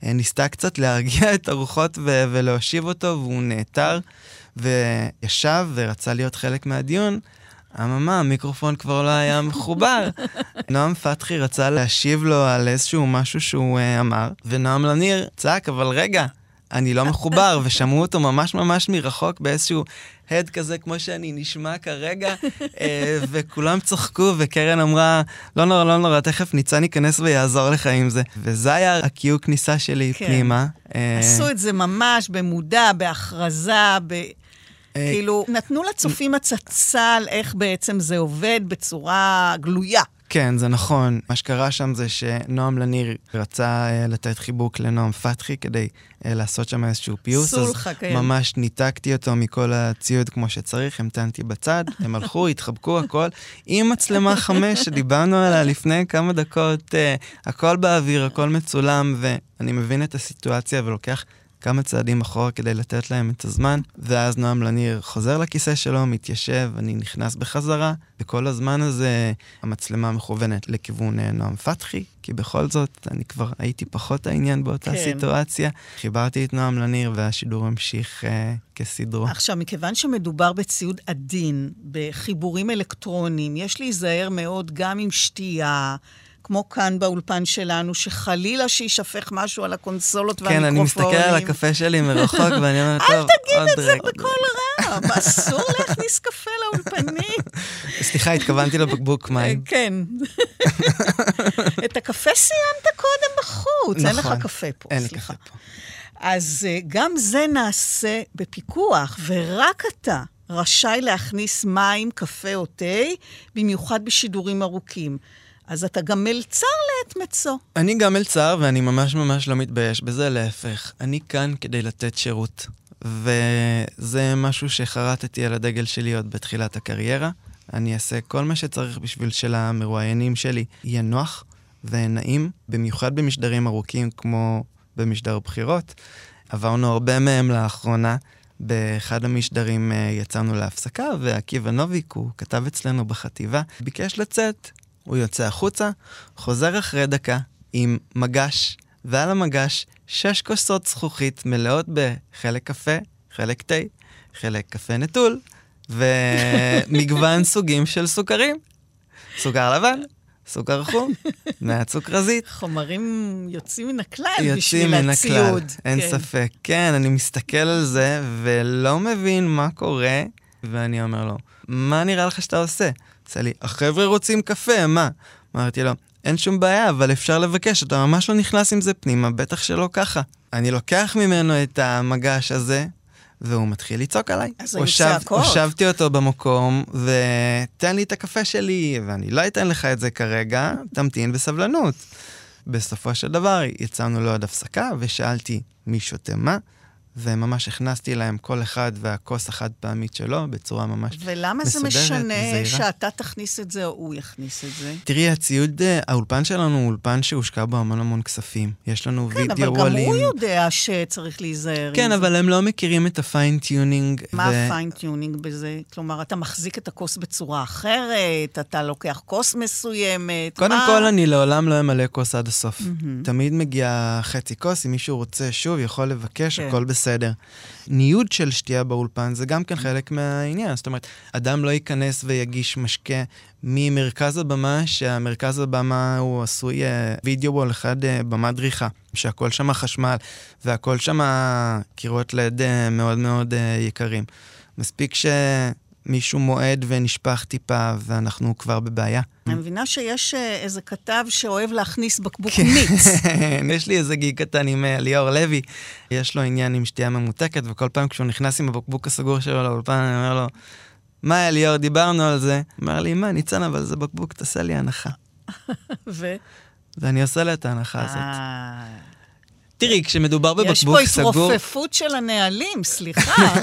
ניסתה קצת להרגיע את הרוחות ו- ולהושיב אותו, והוא נעתר, וישב ורצה להיות חלק מהדיון, אממה, המיקרופון כבר לא היה מחובר. נועם פתחי רצה להשיב לו על איזשהו משהו שהוא uh, אמר, ונועם לניר צעק, אבל רגע, אני לא מחובר, ושמעו אותו ממש ממש מרחוק באיזשהו הד כזה, כמו שאני נשמע כרגע, uh, וכולם צוחקו, וקרן אמרה, לא נורא, לא נורא, תכף ניצן ניכנס ויעזור לך עם זה. וזה היה הקיו כניסה שלי כן. פנימה. Uh, עשו את זה ממש במודע, בהכרזה, ב... כאילו, נתנו לצופים הצצה על איך בעצם זה עובד בצורה גלויה. כן, זה נכון. מה שקרה שם זה שנועם לניר רצה לתת חיבוק לנועם פתחי כדי לעשות שם איזשהו פיוס. סולחה, כן. ממש ניתקתי אותו מכל הציוד כמו שצריך, המתנתי בצד, הם הלכו, התחבקו, הכל. עם מצלמה חמש שדיברנו עליה לפני כמה דקות, הכל באוויר, הכל מצולם, ואני מבין את הסיטואציה ולוקח... כמה צעדים אחורה כדי לתת להם את הזמן, ואז נועם לניר חוזר לכיסא שלו, מתיישב, אני נכנס בחזרה, וכל הזמן הזה המצלמה מכוונת לכיוון נועם פתחי, כי בכל זאת אני כבר הייתי פחות העניין באותה כן. סיטואציה. חיברתי את נועם לניר והשידור המשיך אה, כסדרו. עכשיו, מכיוון שמדובר בציוד עדין, בחיבורים אלקטרונים, יש להיזהר מאוד גם עם שתייה, כמו כאן באולפן שלנו, שחלילה שישפך משהו על הקונסולות והמיקרופונים. כן, אני מסתכל על הקפה שלי מרחוק, ואני אומר, טוב, עוד רגע. אל תגיד את זה בכל רם, אסור להכניס קפה לאולפנים. סליחה, התכוונתי לבקבוק מים. כן. את הקפה סיימת קודם בחוץ. אין לך קפה פה, סליחה. אז גם זה נעשה בפיקוח, ורק אתה רשאי להכניס מים, קפה או תה, במיוחד בשידורים ארוכים. אז אתה גם מלצר לעת מצו. אני גם מלצר, ואני ממש ממש לא מתבייש בזה, להפך. אני כאן כדי לתת שירות, וזה משהו שחרטתי על הדגל שלי עוד בתחילת הקריירה. אני אעשה כל מה שצריך בשביל שלמרואיינים שלי יהיה נוח ונעים, במיוחד במשדרים ארוכים כמו במשדר בחירות. עברנו הרבה מהם לאחרונה, באחד המשדרים יצאנו להפסקה, ועקיבא נוביק, הוא כתב אצלנו בחטיבה, ביקש לצאת, הוא יוצא החוצה, חוזר אחרי דקה עם מגש, ועל המגש שש כוסות זכוכית מלאות בחלק קפה, חלק תה, חלק קפה נטול, ומגוון סוגים של סוכרים. סוכר לבן, סוכר חום, מהצוקרזית. חומרים יוצאים מן הכלל בשביל הציוד. אין ספק. כן, אני מסתכל על זה ולא מבין מה קורה, ואני אומר לו, מה נראה לך שאתה עושה? עשה לי, החבר'ה רוצים קפה, מה? אמרתי לו, אין שום בעיה, אבל אפשר לבקש, אתה ממש לא נכנס עם זה פנימה, בטח שלא ככה. אני לוקח ממנו את המגש הזה, והוא מתחיל לצעוק עליי. אז הוא יוצא הכל. הושבתי אותו במקום, ותן לי את הקפה שלי, ואני לא אתן לך את זה כרגע, תמתין בסבלנות. בסופו של דבר, יצאנו לו עד הפסקה, ושאלתי, מי שותה מה? וממש הכנסתי להם כל אחד והכוס החד פעמית שלו, בצורה ממש מסודרת. ולמה זה משנה שאתה תכניס את זה או הוא יכניס את זה? תראי, הציוד, האולפן שלנו הוא אולפן שהושקע בו המון המון כספים. יש לנו וידאו רולים. כן, אבל גם הוא יודע שצריך להיזהר. כן, אבל הם לא מכירים את הפיינטיונינג. מה הפיינטיונינג בזה? כלומר, אתה מחזיק את הכוס בצורה אחרת, אתה לוקח כוס מסוימת. קודם כל, אני לעולם לא אמלא כוס עד הסוף. תמיד מגיע חצי כוס, אם מישהו רוצה שוב, יכול לבקש, הכל בסדר. בסדר. ניוד של שתייה באולפן זה גם כן חלק מהעניין. זאת אומרת, אדם לא ייכנס ויגיש משקה ממרכז הבמה, שהמרכז הבמה הוא עשוי וידאו בו אחד במה דריכה, שהכל שם חשמל, והכל שם קירות ליד מאוד מאוד יקרים. מספיק שמישהו מועד ונשפך טיפה, ואנחנו כבר בבעיה. אני מבינה שיש איזה כתב שאוהב להכניס בקבוק מיץ. יש לי איזה גיג קטן עם ליאור לוי, יש לו עניין עם שתייה ממותקת, וכל פעם כשהוא נכנס עם הבקבוק הסגור שלו לאולפן, אני אומר לו, מה ליאור, דיברנו על זה? אמר לי, מה, ניצן, אבל זה בקבוק, תעשה לי הנחה. ו? ואני עושה לה את ההנחה הזאת. תראי, כשמדובר בבקבוק סגור... יש פה התרופפות של הנהלים, סליחה.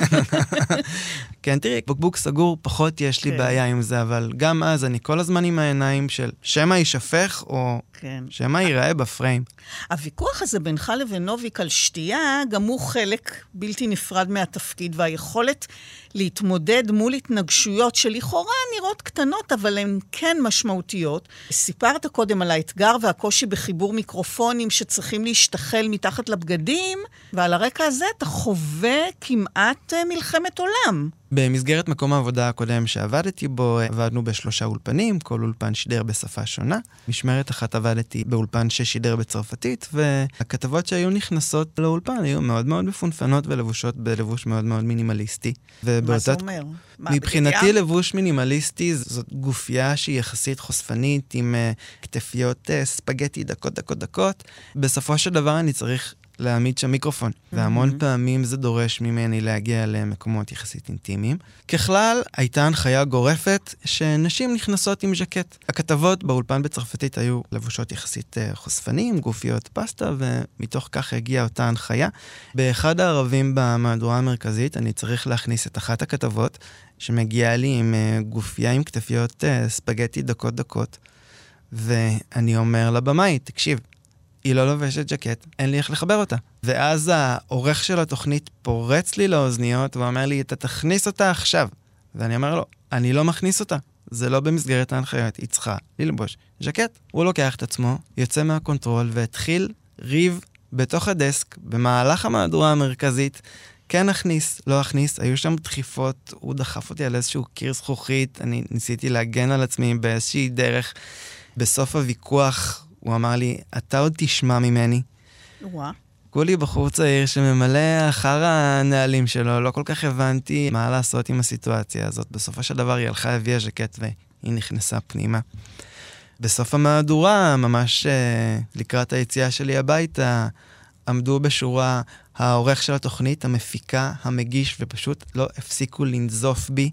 כן, תראי, בקבוק סגור פחות יש לי בעיה עם זה, אבל גם אז אני כל הזמן עם העיניים של שמה יישפך או שמה ייראה בפריים. הוויכוח הזה בינך לבין נוביק על שתייה, גם הוא חלק בלתי נפרד מהתפקיד, והיכולת להתמודד מול התנגשויות שלכאורה נראות קטנות, אבל הן כן משמעותיות. סיפרת קודם על האתגר והקושי בחיבור מיקרופונים שצריכים להשתחל מתחת לבגדים, ועל הרקע הזה אתה חווה כמעט מלחמת עולם. במסגרת מקום העבודה הקודם שעבדתי בו, עבדנו בשלושה אולפנים, כל אולפן שידר בשפה שונה. משמרת אחת עבדתי באולפן ששידר בצרפתית, והכתבות שהיו נכנסות לאולפן היו מאוד מאוד מפונפנות ולבושות בלבוש מאוד מאוד מינימליסטי. מה זה אומר? מבחינתי לבוש מינימליסטי זאת גופייה שהיא יחסית חושפנית, עם כתפיות ספגטי דקות דקות דקות. בסופו של דבר אני צריך להעמיד שם מיקרופון, והמון פעמים זה דורש ממני להגיע למקומות יחסית אינטימיים. ככלל, הייתה הנחיה גורפת שנשים נכנסות עם ז'קט. הכתבות באולפן בצרפתית היו לבושות יחסית חושפנים, גופיות פסטה, ומתוך כך הגיעה אותה הנחיה. באחד הערבים במהדורה המרכזית, אני צריך להכניס את אחת הכתבות, שמגיעה לי עם גופיה עם כתפיות ספגטי דקות דקות, ואני אומר לבמאי, תקשיב, היא לא לובשת ז'קט, אין לי איך לחבר אותה. ואז העורך של התוכנית פורץ לי לאוזניות, ואומר לי, אתה תכניס אותה עכשיו. ואני אומר לו, אני לא מכניס אותה. זה לא במסגרת ההנחיות, היא צריכה ללבוש ז'קט. הוא לוקח את עצמו, יוצא מהקונטרול, והתחיל ריב בתוך הדסק, במהלך המהדורה המרכזית, כן הכניס, לא הכניס, היו שם דחיפות, הוא דחף אותי על איזשהו קיר זכוכית, אני ניסיתי להגן על עצמי באיזושהי דרך, בסוף הוויכוח הוא אמר לי, אתה עוד תשמע ממני. וואה. כולי בחור צעיר שממלא אחר הנהלים שלו, לא כל כך הבנתי מה לעשות עם הסיטואציה הזאת. בסופו של דבר היא הלכה, הביאה ז'קט והיא נכנסה פנימה. בסוף המהדורה, ממש לקראת היציאה שלי הביתה, עמדו בשורה העורך של התוכנית, המפיקה, המגיש, ופשוט לא הפסיקו לנזוף בי.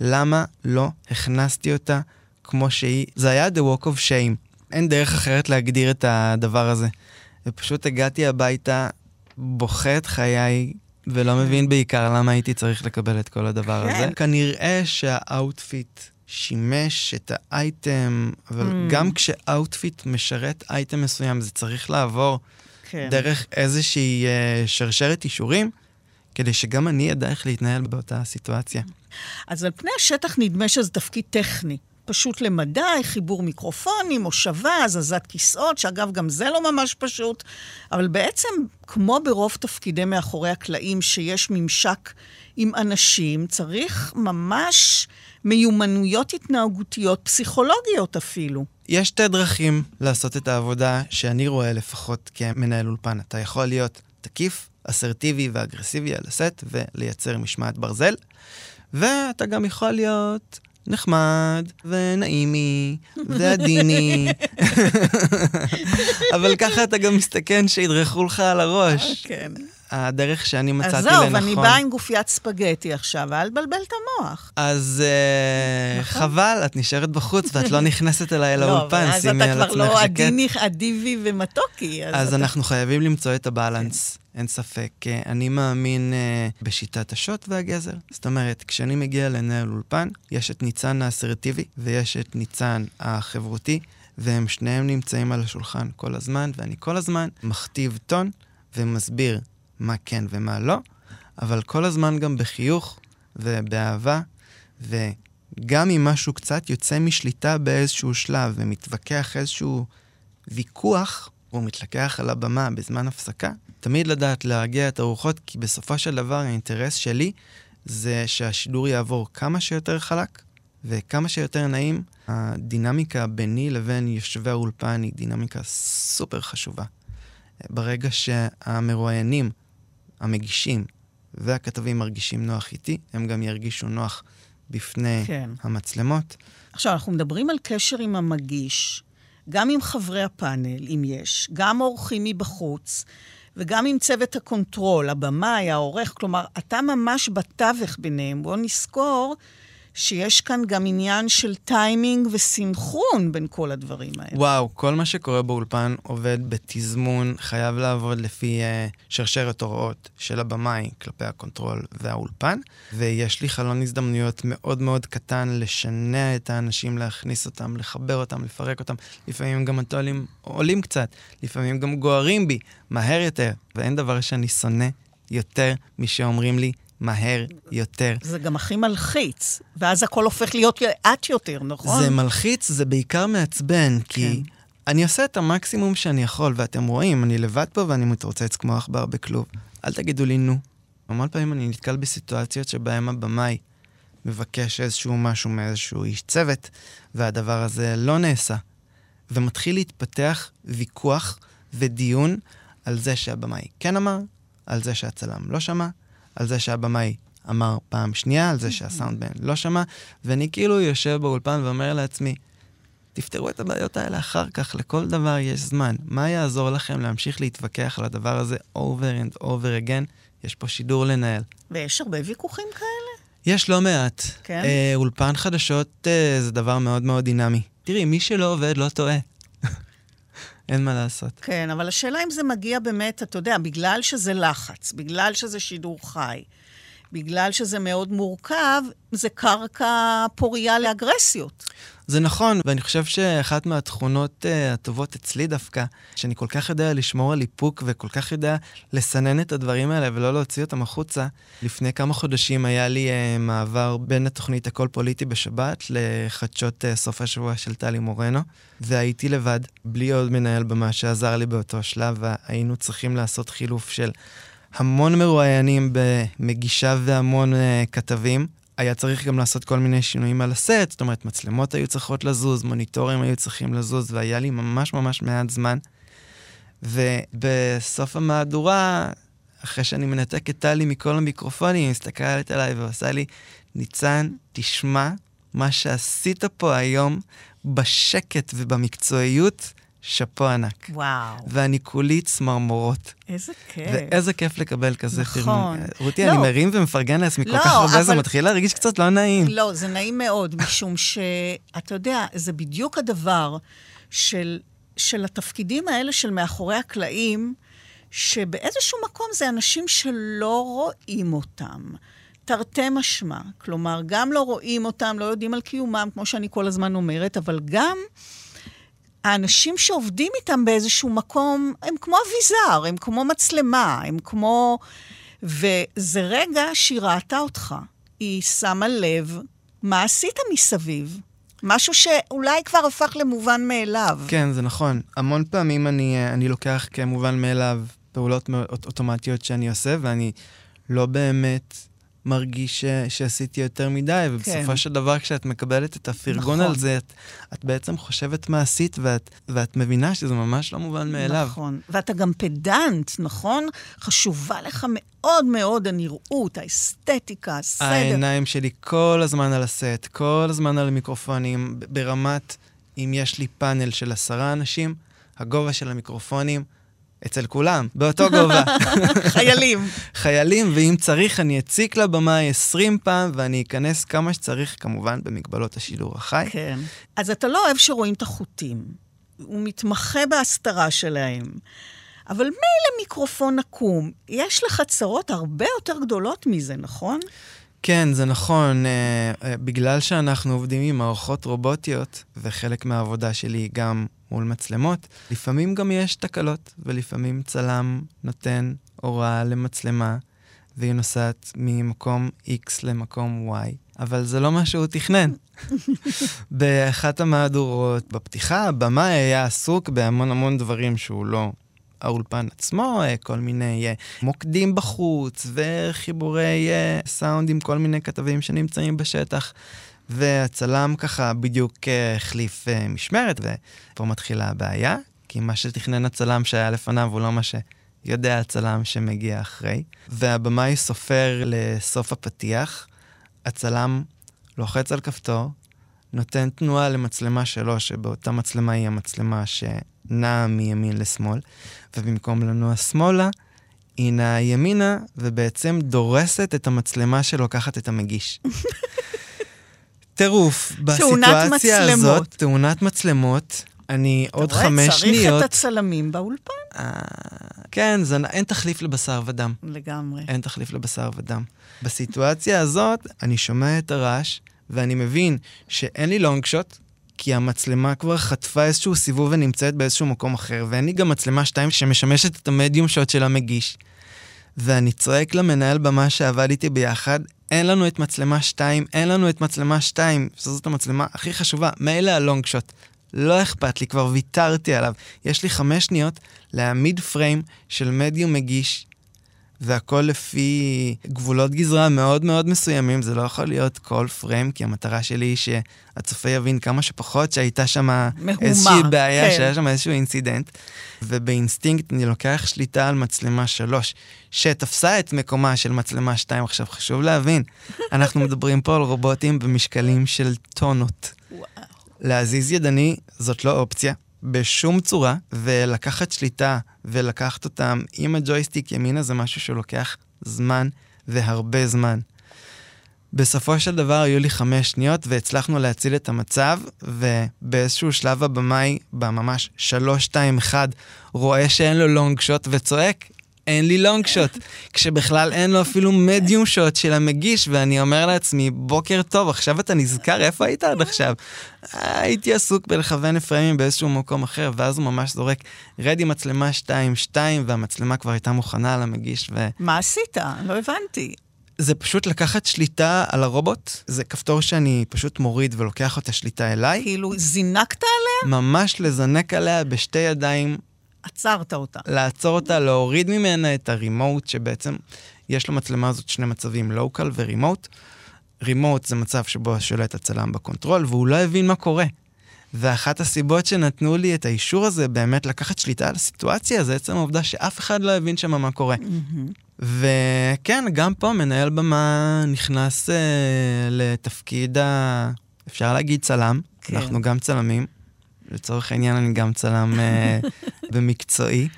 למה לא הכנסתי אותה כמו שהיא? זה היה the walk of shame. אין דרך אחרת להגדיר את הדבר הזה. ופשוט הגעתי הביתה, בוכה את חיי, ולא מבין בעיקר למה הייתי צריך לקבל את כל הדבר הזה. כנראה שהאוטפיט שימש את האייטם, אבל גם כשאוטפיט משרת אייטם מסוים, זה צריך לעבור דרך איזושהי שרשרת אישורים, כדי שגם אני ידע איך להתנהל באותה הסיטואציה. אז על פני השטח נדמה שזה תפקיד טכני. פשוט למדי, חיבור מיקרופונים, מושבה, הזזת כיסאות, שאגב גם זה לא ממש פשוט, אבל בעצם כמו ברוב תפקידי מאחורי הקלעים שיש ממשק עם אנשים, צריך ממש מיומנויות התנהגותיות, פסיכולוגיות אפילו. יש שתי דרכים לעשות את העבודה שאני רואה לפחות כמנהל אולפן. אתה יכול להיות תקיף, אסרטיבי ואגרסיבי על הסט ולייצר משמעת ברזל, ואתה גם יכול להיות נחמד, ונעימי, ועדיני. אבל ככה אתה גם מסתכן שידרכו לך על הראש. כן. הדרך שאני מצאתי לנכון. עזוב, אני באה עם גופיית ספגטי עכשיו, אל בלבל את המוח. אז חבל, את נשארת בחוץ, ואת לא נכנסת אליי לאולפן, שימי על עצמך שקט. לא, אז אתה כבר לא עדיבי ומתוקי. אז אנחנו חייבים למצוא את הבאלנס. אין ספק. אני מאמין בשיטת השוט והגזר. זאת אומרת, כשאני מגיע לנהל אולפן, יש את ניצן האסרטיבי, ויש את ניצן החברותי, והם שניהם נמצאים על השולחן כל הזמן, ואני כל הזמן מכתיב טון ומסביר מה כן ומה לא, אבל כל הזמן גם בחיוך ובאהבה, וגם אם משהו קצת יוצא משליטה באיזשהו שלב, ומתווכח איזשהו ויכוח, הוא מתלקח על הבמה בזמן הפסקה, תמיד לדעת להרגיע את הרוחות, כי בסופו של דבר האינטרס שלי זה שהשידור יעבור כמה שיותר חלק וכמה שיותר נעים. הדינמיקה ביני לבין יושבי האולפן היא דינמיקה סופר חשובה. ברגע שהמרואיינים, המגישים והכתבים מרגישים נוח איתי, הם גם ירגישו נוח בפני כן. המצלמות. עכשיו, אנחנו מדברים על קשר עם המגיש, גם עם חברי הפאנל, אם יש, גם אורחים מבחוץ, וגם עם צוות הקונטרול, הבמאי, העורך, כלומר, אתה ממש בתווך ביניהם. בואו נזכור שיש כאן גם עניין של טיימינג וסינכרון בין כל הדברים האלה. וואו, כל מה שקורה באולפן עובד בתזמון, חייב לעבוד לפי uh, שרשרת הוראות של הבמאי כלפי הקונטרול והאולפן, ויש לי חלון הזדמנויות מאוד מאוד קטן לשנע את האנשים, להכניס אותם, לחבר אותם, לפרק אותם. לפעמים גם עולים, עולים קצת, לפעמים גם גוערים בי, מהר יותר. ואין דבר שאני שונא יותר משאומרים לי, מהר יותר. זה גם הכי מלחיץ, ואז הכל הופך להיות לאט יותר, נכון? זה מלחיץ, זה בעיקר מעצבן, כי אני עושה את המקסימום שאני יכול, ואתם רואים, אני לבד פה ואני מתרוצץ כמו עכבר בכלוב. אל תגידו לי נו. המון פעמים אני נתקל בסיטואציות שבהם הבמאי מבקש איזשהו משהו מאיזשהו איש צוות, והדבר הזה לא נעשה. ומתחיל להתפתח ויכוח ודיון על זה שהבמאי כן אמר, על זה שהצלם לא שמע, על זה שהבמאי אמר פעם שנייה, על זה שהסאונדבן לא שמע, ואני כאילו יושב באולפן ואומר לעצמי, תפתרו את הבעיות האלה אחר כך, לכל דבר יש זמן. מה יעזור לכם להמשיך להתווכח על הדבר הזה over and over again? יש פה שידור לנהל. ויש הרבה ויכוחים כאלה? יש לא מעט. כן? אה, אולפן חדשות אה, זה דבר מאוד מאוד דינמי. תראי, מי שלא עובד לא טועה. אין מה לעשות. כן, אבל השאלה אם זה מגיע באמת, אתה יודע, בגלל שזה לחץ, בגלל שזה שידור חי, בגלל שזה מאוד מורכב, זה קרקע פוריה לאגרסיות. זה נכון, ואני חושב שאחת מהתכונות uh, הטובות אצלי דווקא, שאני כל כך יודע לשמור על איפוק, וכל כך יודע לסנן את הדברים האלה, ולא להוציא אותם החוצה. לפני כמה חודשים היה לי uh, מעבר בין התוכנית הכל פוליטי בשבת, לחדשות uh, סוף השבוע של טלי מורנו, והייתי לבד, בלי עוד מנהל במה שעזר לי באותו שלב, והיינו צריכים לעשות חילוף של המון מרואיינים במגישה והמון uh, כתבים, היה צריך גם לעשות כל מיני שינויים על הסט, זאת אומרת, מצלמות היו צריכות לזוז, מוניטורים היו צריכים לזוז, והיה לי ממש ממש מעט זמן. ובסוף המהדורה, אחרי שאני מנתק את טלי מכל המיקרופונים, היא מסתכלת עליי ועושה לי, ניצן, תשמע מה שעשית פה היום בשקט ובמקצועיות, שפו ענק. וואו. ואני כולי צמרמורות. איזה כיף. ואיזה כיף לקבל כזה. נכון. רותי, אני מרים ומפרגן לעצמי כל כך הרבה, זה מתחיל להרגיש קצת לא נעים. לא, זה נעים מאוד, משום שאתה יודע, זה בדיוק הדבר של, של התפקידים האלה של מאחורי הקלעים, שבאיזשהו מקום זה אנשים שלא רואים אותם. תרתי משמע. כלומר, גם לא רואים אותם, לא יודעים על קיומם, כמו שאני כל הזמן אומרת, אבל גם האנשים שעובדים איתם באיזשהו מקום, הם כמו אביזר, הם כמו מצלמה, הם כמו... וזה רגע שהיא ראתה אותך. היא שמה לב, מה עשית מסביב? משהו שאולי כבר הפך למובן מאליו. כן, זה נכון. המון פעמים אני, אני לוקח כמובן מאליו פעולות אוטומטיות שאני עושה, ואני לא באמת מרגיש ש, שעשיתי יותר מדי, ובסופו כן. של דבר, כשאת מקבלת את הפרגון נכון. על זה, את, את בעצם חושבת מה עשית, ואת, ואת מבינה שזה ממש לא מובן מאליו. נכון, ואתה גם פדנט, נכון? חשובה לך מאוד מאוד הנראות, האסתטיקה, הסדר. העיניים שלי כל הזמן על הסט, כל הזמן על המיקרופונים, ברמת, אם יש לי פאנל של עשרה אנשים, הגובה של המיקרופונים, אצל כולם, באותו גובה. חיילים. חיילים, ואם צריך, אני אציק לבמה עשרים פעם, ואני אכנס כמה שצריך, כמובן, במגבלות השידור החי. כן. אז אתה לא אוהב שרואים את החוטים. הוא מתמחה בהסתרה שלהם. אבל מילא מיקרופון נקום, יש לך צרות הרבה יותר גדולות מזה, נכון? כן, זה נכון. בגלל שאנחנו עובדים עם מערכות רובוטיות, וחלק מהעבודה שלי גם מול מצלמות, לפעמים גם יש תקלות, ולפעמים צלם נותן הוראה למצלמה, והיא נוסעת ממקום X למקום Y, אבל זה לא מה שהוא תכנן. באחת המהדורות, בפתיחה, הבמה היה עסוק בהמון המון דברים שהוא לא... האולפן עצמו, כל מיני מוקדים בחוץ, וחיבורי סאונד עם כל מיני כתבים שנמצאים בשטח, והצלם ככה בדיוק החליף משמרת, ופה מתחילה הבעיה, כי מה שתכנן הצלם שהיה לפניו הוא לא מה שיודע הצלם שמגיע אחרי, והבמאי סופר לסוף הפתיח, הצלם לוחץ על כפתור, נותן תנועה למצלמה שלו, שבאותה מצלמה היא המצלמה שנעה מימין לשמאל, ובמקום לנוע שמאלה, היא נעה ימינה, ובעצם דורסת את המצלמה שלוקחת את המגיש. טירוף, בסיטואציה הזאת, תאונת מצלמות, אני עוד חמש שניות... צריך את הצלמים באולפן? כן, אין תחליף לבשר ודם. לגמרי. אין תחליף לבשר ודם. בסיטואציה הזאת, אני שומע את הרעש, ואני מבין שאין לי לונג שוט, כי המצלמה כבר חטפה איזשהו סיבוב ונמצאת באיזשהו מקום אחר, ואין לי גם מצלמה שתיים שמשמשת את המדיום שוט שלה מגיש. ואני צועק למנהל במה שעבד איתי ביחד, אין לנו את מצלמה שתיים, אין לנו את מצלמה שתיים, שזאת המצלמה הכי חשובה, מילא הלונג שוט. לא אכפת לי, כבר ויתרתי עליו. יש לי חמש שניות להעמיד פריים של מדיום מגיש, והכל לפי גבולות גזרה מאוד מאוד מסוימים, זה לא יכול להיות כל פריים, כי המטרה שלי היא שהצופה יבין כמה שפחות, שהייתה שם איזושהי בעיה, כן. שהיה שם איזשהו אינסידנט, ובאינסטינקט אני לוקח שליטה על מצלמה שלוש, שתפסה את מקומה של מצלמה שתיים, עכשיו חשוב להבין, אנחנו מדברים פה על רובוטים במשקלים של טונות. וואו. להזיז ידני, זאת לא אופציה, בשום צורה, ולקחת שליטה ולקחת אותם עם הג'ויסטיק ימינה, זה משהו שלוקח זמן והרבה זמן. בסופו של דבר היו לי חמש שניות, והצלחנו להציל את המצב, ובאיזשהו שלב הבמאי, בממש שלוש, שתיים, אחד, רואה שאין לו לונג שוט וצועק, אין לי לונג שוט, כשבכלל אין לו אפילו מדיום שוט של המגיש, ואני אומר לעצמי, בוקר טוב, עכשיו אתה נזכר, איפה היית עד עכשיו? הייתי עסוק בלכוון פריימים באיזשהו מקום אחר, ואז הוא ממש זורק, רדי מצלמה שתיים שתיים, והמצלמה כבר הייתה מוכנה על המגיש. ו... מה עשית? לא הבנתי. זה פשוט לקחת שליטה על הרובוט, זה כפתור שאני פשוט מוריד ולוקח אותה שליטה אליי. כאילו זינקת עליה? ממש לזנק עליה בשתי ידיים, עצרת אותה. לעצור אותה, להוריד ממנה את הרימוט, שבעצם יש למצלמה הזאת שני מצבים, לוקל ורימוט. רימוט זה מצב שבו שולט הצלם בקונטרול, והוא לא הבין מה קורה. ואחת הסיבות שנתנו לי את האישור הזה, באמת לקחת שליטה על הסיטואציה, זה עצם העובדה שאף אחד לא הבין שם מה קורה. וכן, גם פה מנהל במה נכנס אה, לתפקיד, ה... אפשר להגיד צלם, כן. אנחנו גם צלמים, לצורך העניין אני גם צלם אה, במקצועי,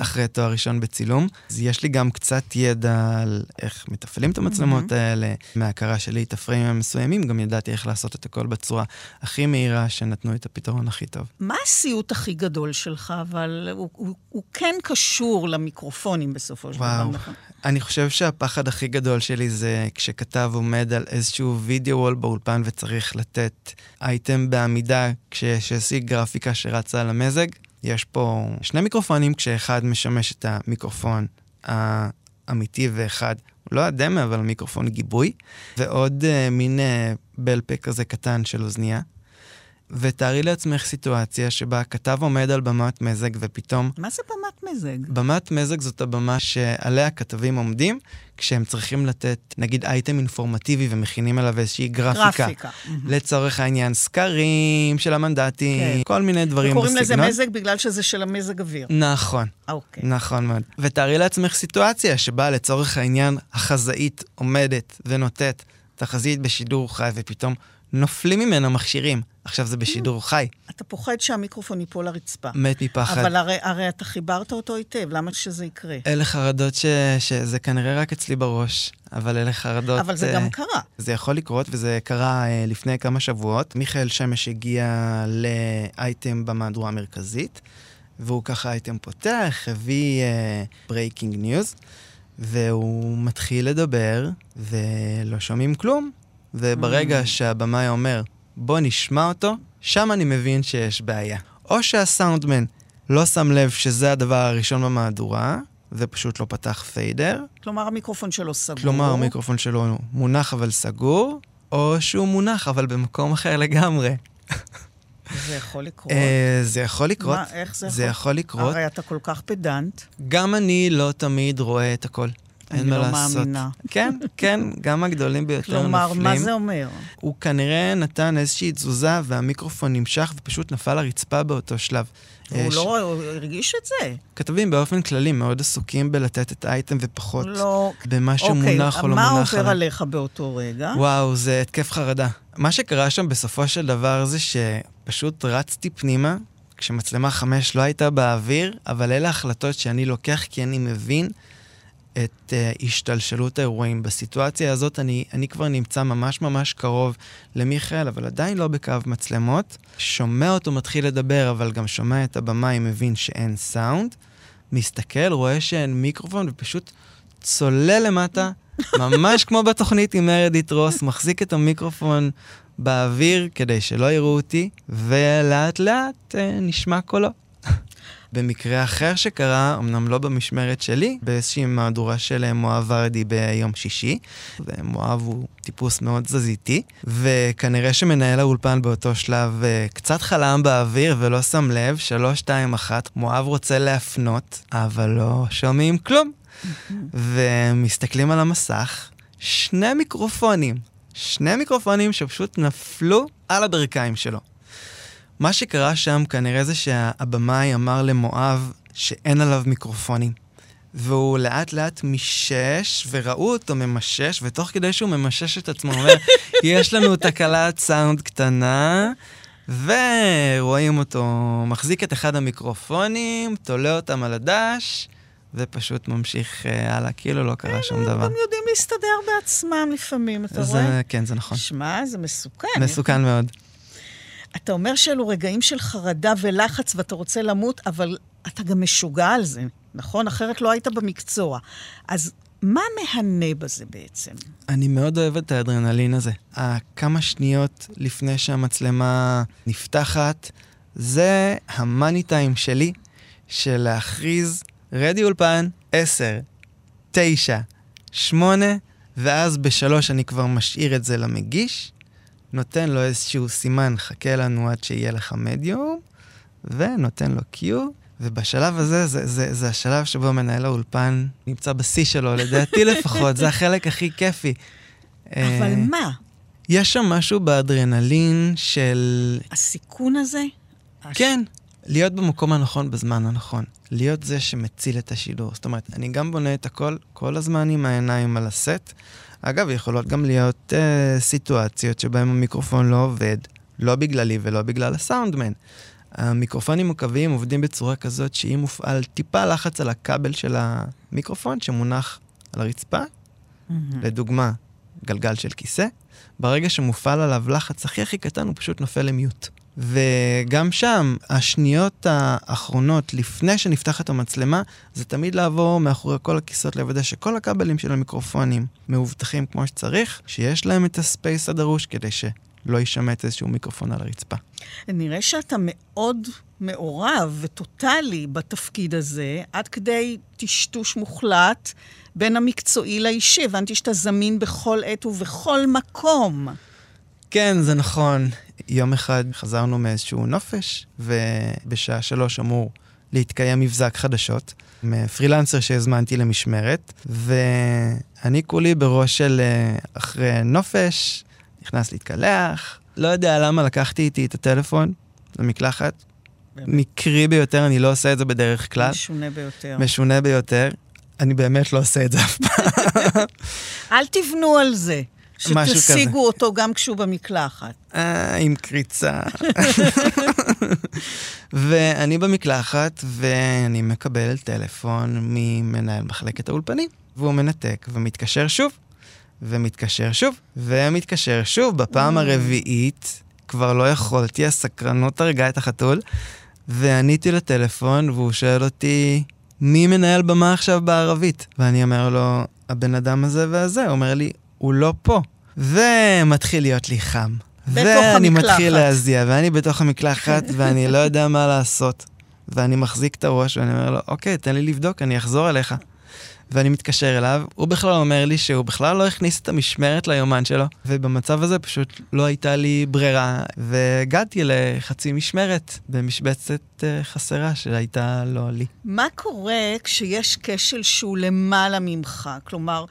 אחרי תואר ראשון בצילום. אז יש לי גם קצת ידע על איך מתפעלים את המצלמות האלה. מההכרה שלי, את הפריימים המסוימים, גם ידעתי איך לעשות את הכל בצורה הכי מהירה, שנתנו את הפתרון הכי טוב. מה הסיוט הכי גדול שלך, אבל הוא, הוא, הוא כן קשור למיקרופונים בסופו של דבר. וואו, אני חושב שהפחד הכי גדול שלי זה כשכתב עומד על איזשהו וידאו וול באולפן וצריך לתת אייטם בעמידה, כששישיג גרפיקה שרצה על המזג. יש פה שני מיקרופונים, כשאחד משמש את המיקרופון האמיתי, ואחד, לא הדמה, אבל מיקרופון גיבוי, ועוד uh, מין uh, בלפק כזה קטן של אוזניה, ותארי לעצמך סיטואציה שבה הכתב עומד על במת מזג, ופתאום... מה זה במת מזג? במת מזג זאת הבמה שעליה הכתבים עומדים, כשהם צריכים לתת, נגיד, אייטם אינפורמטיבי, ומכינים עליו איזושהי גרפיקה. גרפיקה. לצורך העניין, סקרים של המנדטים, כל מיני דברים בסגנון. וקוראים לזה מזג בגלל שזה של המזג אוויר. נכון. אוקיי. נכון מאוד. ותארי לעצמך סיטואציה שבה לצורך העניין החזאית עומדת ונוטט תחזית בשידור חי, ופתאום נופלים ממנו מכשירים. עכשיו זה בשידור חי. אתה פוחד שהמיקרופון ייפול לרצפה. מת מפחד. אבל הרי, הרי אתה חיברת אותו היטב, למה שזה יקרה? אלה חרדות ש... שזה כנראה רק אצלי בראש, אבל אלה חרדות... אבל זה גם קרה. זה יכול לקרות, וזה קרה לפני כמה שבועות. מיכאל שמש הגיע לאייטם במהדורה המרכזית, והוא ככה אייטם פותח, הביא ברייקינג ניוז, והוא מתחיל לדבר, ולא שומעים כלום. וברגע שהבמאי אומר, בוא נשמע אותו, שם אני מבין שיש בעיה. או שהסאונדמן לא שם לב שזה הדבר הראשון במהדורה, ופשוט לא פתח פיידר. כלומר, המיקרופון שלו סגור. כלומר, המיקרופון שלו מונח אבל סגור, או שהוא מונח אבל במקום אחר לגמרי. זה יכול לקרות. זה יכול לקרות. מה, איך זה יכול? זה יכול לקרות. הרי אתה כל כך פדנט. גם אני לא תמיד רואה את הכל. אני לא מאמינה. כן, כן, גם הגדולים ביותר נופלים. כלומר, מה זה אומר? הוא כנראה נתן איזושהי תזוזה, והמיקרופון נמשך ופשוט נפל לרצפה באותו שלב. הוא לא הרגיש את זה. כתבים באופן כללי מאוד עסוקים בלתת את האייטם ופחות במה שמונח או לא מונח. מה עובר עליך באותו רגע? וואו, זה התקף חרדה. מה שקרה שם בסופו של דבר זה שפשוט רצתי פנימה, כשמצלמה חמש לא הייתה באוויר, אבל אלה החלטות שאני לוקח כי אני מבין את uh, השתלשלות האירועים. בסיטואציה הזאת אני, אני כבר נמצא ממש ממש קרוב למיכאל, אבל עדיין לא בקו מצלמות. שומע אותו מתחיל לדבר, אבל גם שומע את הבמה, מבין שאין סאונד, מסתכל, רואה שאין מיקרופון, ופשוט צולל למטה, ממש כמו בתוכנית עם מרדית רוס, מחזיק את המיקרופון באוויר כדי שלא יראו אותי, ולאט לאט uh, נשמע קולו. במקרה אחר שקרה, אמנם לא במשמרת שלי, באיזושהי מהדורה של מואב ורדי ביום שישי, ומואב הוא טיפוס מאוד זזיתי, וכנראה שמנהל האולפן באותו שלב קצת חלם באוויר ולא שם לב, שלוש, שתיים, אחת, מואב רוצה להפנות, אבל לא שומעים כלום. ומסתכלים על המסך, שני מיקרופונים, שני מיקרופונים שפשוט נפלו על הברכיים שלו. מה שקרה שם כנראה זה שהבמאי אמר למואב שאין עליו מיקרופונים, והוא לאט לאט משש, וראו אותו ממשש, ותוך כדי שהוא ממשש את עצמו, אומר, יש לנו תקלת סאונד קטנה, ורואים אותו מחזיק את אחד המיקרופונים, תולה אותם על הדש, ופשוט ממשיך הלאה, כאילו לא קרה שום דבר. הם יודעים להסתדר בעצמם לפעמים, אתה רואה? כן, זה נכון. שמע, זה מסוכן. מסוכן מאוד. אתה אומר שאלו רגעים של חרדה ולחץ ואתה רוצה למות, אבל אתה גם משוגע על זה, נכון? אחרת לא היית במקצוע. אז מה מהנה בזה בעצם? אני מאוד אוהב את האדרנלין הזה. כמה שניות לפני שהמצלמה נפתחת, זה המאני טיים שלי, של להכריז רדי אולפן עשר, תשע, שמונה, ואז בשלוש אני כבר משאיר את זה למגיש, נותן לו איזשהו סימן, חכה לנו עד שיהיה לך מדיום, ונותן לו קיו, ובשלב הזה, זה, זה, זה השלב שבו מנהל האולפן נמצא בשיא שלו, לדעתי לפחות, זה החלק הכי כיפי. אבל מה? יש שם משהו באדרנלין של... הסיכון הזה? כן, להיות במקום הנכון בזמן הנכון. להיות זה שמציל את השידור. זאת אומרת, אני גם בונה את הכל, כל הזמן עם העיניים על הסט. אגב, יכולות גם להיות אה, סיטואציות שבהן המיקרופון לא עובד, לא בגללי ולא בגלל הסאונדמן. המיקרופונים הקוויים עובדים בצורה כזאת שאם מופעל טיפה לחץ על הכבל של המיקרופון שמונח על הרצפה, mm-hmm. לדוגמה, גלגל של כיסא, ברגע שמופעל עליו לחץ הכי הכי קטן הוא פשוט נופל למיוט. וגם שם, השניות האחרונות לפני שנפתחת המצלמה, זה תמיד לעבור מאחורי כל הכיסאות לוודא שכל הכבלים של המיקרופונים מאובטחים כמו שצריך, שיש להם את הספייס הדרוש כדי שלא ישמט איזשהו מיקרופון על הרצפה. נראה שאתה מאוד מעורב וטוטלי בתפקיד הזה, עד כדי תשטוש מוחלט בין המקצועי לאישי, הבנתי שאתה זמין בכל עת ובכל מקום. כן, זה נכון. יום אחד חזרנו מאיזשהו נופש, ובשעה שלוש אמור להתקיים מבזק חדשות, מפרילנסר שהזמנתי למשמרת, ואני כולי בראש של אחרי נופש, נכנס להתקלח, לא יודע למה לקחתי איתי את הטלפון, למקלחת, מקרי ביותר, אני לא עושה את זה בדרך כלל. משונה ביותר. משונה ביותר. אני באמת לא עושה את זה אף פעם. אל תבנו על זה. שתשיגו אותו גם כשהוא במקלחת. אה, עם קריצה. ואני במקלחת, ואני מקבל טלפון ממנהל מחלקת האולפנים, והוא מנתק, ומתקשר שוב, ומתקשר שוב, ומתקשר שוב. בפעם הרביעית, כבר לא יכולתי, הסקרנות הרגע את החתול, ועניתי לטלפון, והוא שואל אותי, מי מנהל במה עכשיו בערבית? ואני אומר לו, הבן אדם הזה והזה, הוא אומר לי, הוא לא פה. ומתחיל להיות לי חם. ואני מתחיל להזיע, ואני בתוך המקלחת, ואני לא יודע מה לעשות. ואני מחזיק את הראש, ואני אומר לו, אוקיי, תן לי לבדוק, אני אחזור אליך. ואני מתקשר אליו, הוא בכלל אומר לי שהוא בכלל לא הכניס את המשמרת ליומן שלו, ובמצב הזה פשוט לא הייתה לי ברירה, והגעתי לחצי משמרת במשבצת חסרה שהייתה לא לי. מה קורה כשיש כשל שהוא למעלה ממך? כלומר,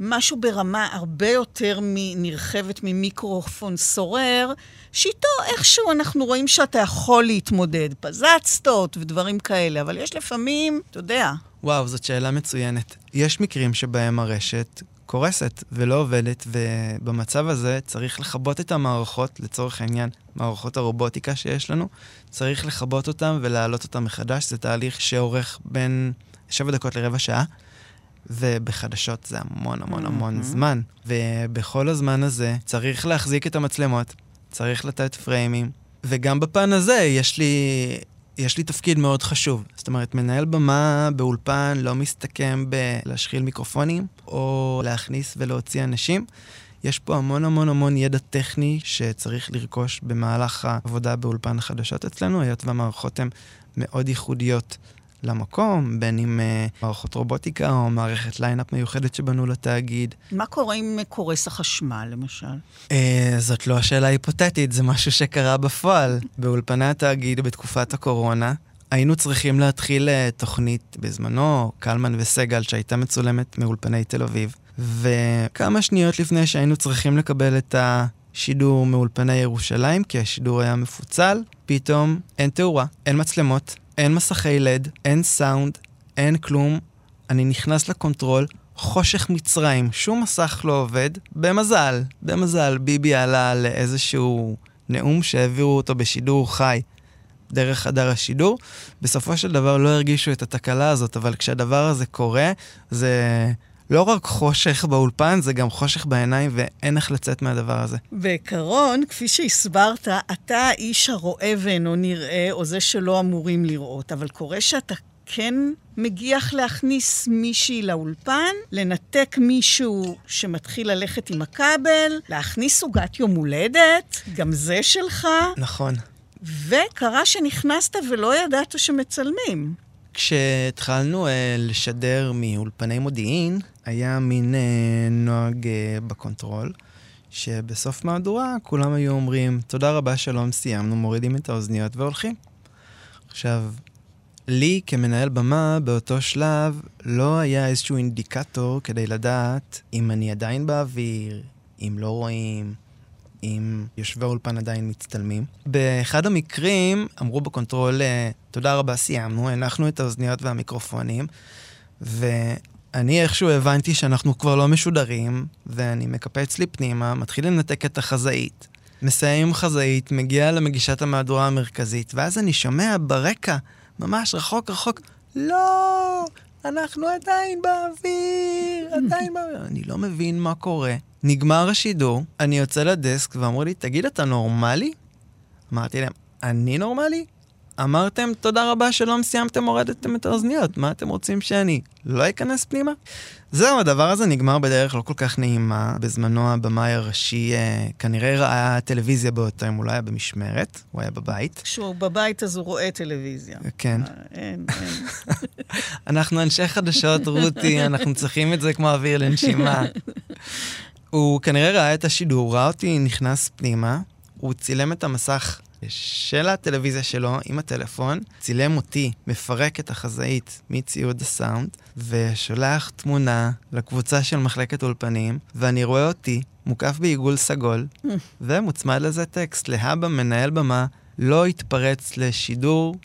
משהו ברמה הרבה יותר נרחבת ממיקרופון סורר, שאיתו איכשהו אנחנו רואים שאתה יכול להתמודד, פזצתות ודברים כאלה, אבל יש לפעמים, אתה יודע... וואו, זאת שאלה מצוינת. יש מקרים שבהם הרשת קורסת ולא עובדת, ובמצב הזה צריך לחבות את המערכות, לצורך העניין, מערכות הרובוטיקה שיש לנו, צריך לחבות אותן ולהעלות אותן מחדש. זה תהליך שעורך בין שבע דקות לרבע שעה, ובחדשות זה המון המון המון זמן. ובכל הזמן הזה צריך להחזיק את המצלמות, צריך לתת פריימים, וגם בפן הזה יש לי... יש לי תפקיד מאוד חשוב. זאת אומרת, מנהל במה באולפן לא מסתכם בלהשחיל מיקרופונים, או להכניס ולהוציא אנשים. יש פה המון המון המון ידע טכני שצריך לרכוש במהלך העבודה באולפן החדשות אצלנו, היות והמערכות הן מאוד ייחודיות למקום, בין אם מערכות רובוטיקה או מערכת ליינאפ מיוחדת שבנו לתאגיד. מה קורה עם קורס החשמל, למשל? זאת לא שאלה היפותטית, זה משהו שקרה בפועל. באולפני התאגיד בתקופת הקורונה, היינו צריכים להתחיל תוכנית בזמנו, קלמן וסגל, שהייתה מצולמת מאולפני תל אביב, וכמה שניות לפני שהיינו צריכים לקבל את השידור מאולפני ירושלים, כי השידור היה מפוצל, פתאום אין תאורה, אין מצלמות, אין מסכי לד, אין סאונד, אין כלום. אני נכנס לקונטרול, חושך מצרים, שום מסך לא עובד. במזל, במזל, ביבי עלה לאיזשהו נאום שהעבירו אותו בשידור חי דרך חדר השידור. בסופו של דבר לא הרגישו את התקלה הזאת, אבל כשהדבר הזה קורה, זה לא רק חושך באולפן, זה גם חושך בעיניים, ואין איך לצאת מהדבר הזה. בעיקרון, כפי שהסברת, אתה האיש הרואה ואינו נראה, או זה שלא אמורים לראות, אבל קורה שאתה כן מגיח להכניס מישהי לאולפן, לנתק מישהו שמתחיל ללכת עם הכבל, להכניס סוגת יום הולדת, גם זה שלך. נכון. וקרה שנכנסת ולא ידעת שמצלמים. כשהתחלנו לשדר מאולפני מודיעין, היה מין נוהג בקונטרול, שבסוף מהדורה כולם היו אומרים, תודה רבה, שלום, סיימנו, מורידים את האוזניות והולכים. עכשיו, לי כמנהל במה באותו שלב לא היה איזשהו אינדיקטור כדי לדעת אם אני עדיין באוויר, אם לא רואים, אם יושבי אולפן עדיין מצטלמים. באחד המקרים אמרו בקונטרול, תודה רבה, סיימנו, הנחנו את האוזניות והמיקרופונים, ואני איכשהו הבנתי שאנחנו כבר לא משודרים, ואני מקפץ לי פנימה, מתחיל לנתק את החזאית. מסיים חזאית, מגיע למגישת המהדורה המרכזית, ואז אני שומע ברקע, ממש רחוק רחוק, לא, אנחנו עדיין באוויר, עדיין באוויר. אני לא מבין מה קורה. נגמר השידור, אני יוצא לדסק ואמרו לי, תגיד, אתה נורמלי? אמרתי להם, אני נורמלי? אמרתם, תודה רבה שלא מסיימתם, הורדתם את האוזניות, מה אתם רוצים שאני לא אכנס פנימה? זהו, הדבר הזה נגמר בדרך לא כל כך נעימה. בזמנו הבמאי הראשי כנראה ראה טלוויזיה באותו יום, הוא לא היה במשמרת, הוא היה בבית. כשהוא בבית אז הוא רואה טלוויזיה. כן. אין, אין. אנחנו אנשי חדשות, רותי, אנחנו צריכים את זה כמו אוויר לנשימה. הוא כנראה ראה את השידור, ראה אותי, נכנס פנימה, הוא צילם את המסך של הטלוויזיה שלו עם הטלפון, צילם אותי, מפרק את החזאית מציוד הסאונד, ושולח תמונה לקבוצה של מחלקת אולפנים, ואני רואה אותי מוקף בעיגול סגול, ומוצמד לזה טקסט, להבא מנהל במה, לא התפרץ לשידור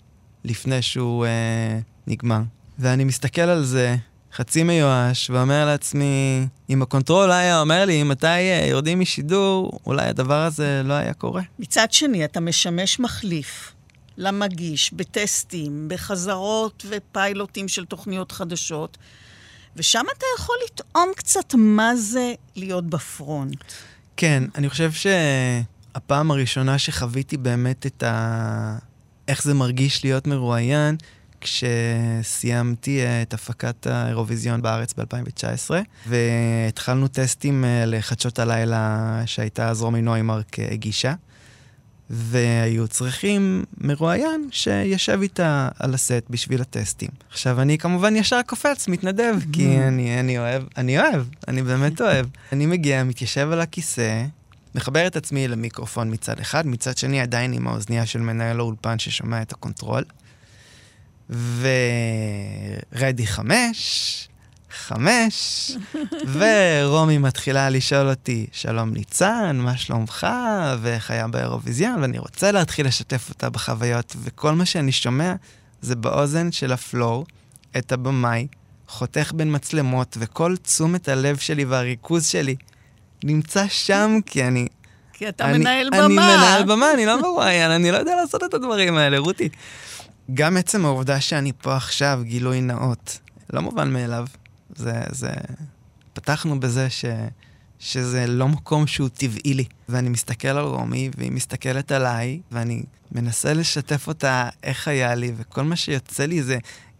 לפני שהוא אה, נגמר. ואני מסתכל על זה, חצי מיואש, ואומר לעצמי, אם הקונטרול היה אומר לי, מתי יורדים משידור, אולי הדבר הזה לא היה קורה. מצד שני, אתה משמש מחליף למגיש, בטסטים, בחזרות ופיילוטים של תוכניות חדשות, ושם אתה יכול לטעום קצת מה זה להיות בפרונט. כן, אני חושב שהפעם הראשונה שחוויתי באמת את ה... איך זה מרגיש להיות מרואיין, כשסיימתי את הפקת האירוויזיון בארץ ב-אלפיים תשע עשרה, והתחלנו טסטים לחדשות הלילה שהייתה אז רומי נוימרק הגישה, והיו צריכים מרואיין שישב איתה על הסט בשביל הטסטים. עכשיו אני כמובן ישר קופץ, מתנדב, כי אני, אני אוהב, אני אוהב, אני באמת אוהב. אני מגיע, מתיישב על הכיסא, מחבר את עצמי למיקרופון מצד אחד, מצד שני עדיין עם האוזניה של מנהל האולפן ששומע את הקונטרול, ורדי חמש, חמש, ורומי מתחילה לשאול אותי, שלום ניצן, מה שלומך, ואיך היה באירוויזיון, ואני רוצה להתחיל לשתף אותה בחוויות, וכל מה שאני שומע זה באוזן של הפלור, את הבמאי, חותך בין מצלמות, וכל תשומת הלב שלי והריכוז שלי נמצא שם, כי אני... כי אתה אני, מנהל אני, במה. אני מנהל במה, אני לא מרואיין, אני לא יודע לעשות את הדברים האלה, רותי. גם עצם העובדה שאני פה עכשיו, גילוי נאות, לא מובן מאליו. זה, זה... פתחנו בזה ש... שזה לא מקום שהוא טבעי לי. ואני מסתכל על רומי, והיא מסתכלת עליי, ואני מנסה לשתף אותה איך היה לי, וכל מה שיוצא לי זה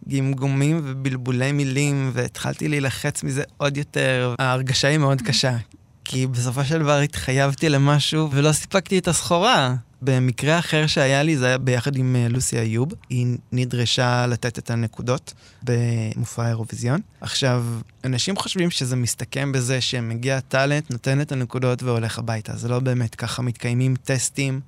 גמגומים ובלבולי מילים, והתחלתי להילחץ מזה עוד יותר. ההרגשה היא מאוד קשה, כי בסופו של דבר התחייבתי למשהו, ולא סיפקתי את הסחורה. במקרה אחר שהיה לי, זה היה ביחד עם לוסי איוב. היא נדרשה לתת את הנקודות במופע האירוויזיון. עכשיו, אנשים חושבים שזה מסתכם בזה שמגיע טלנט, נותן את הנקודות והולך הביתה. זה לא באמת ככה, מתקיימים טסטים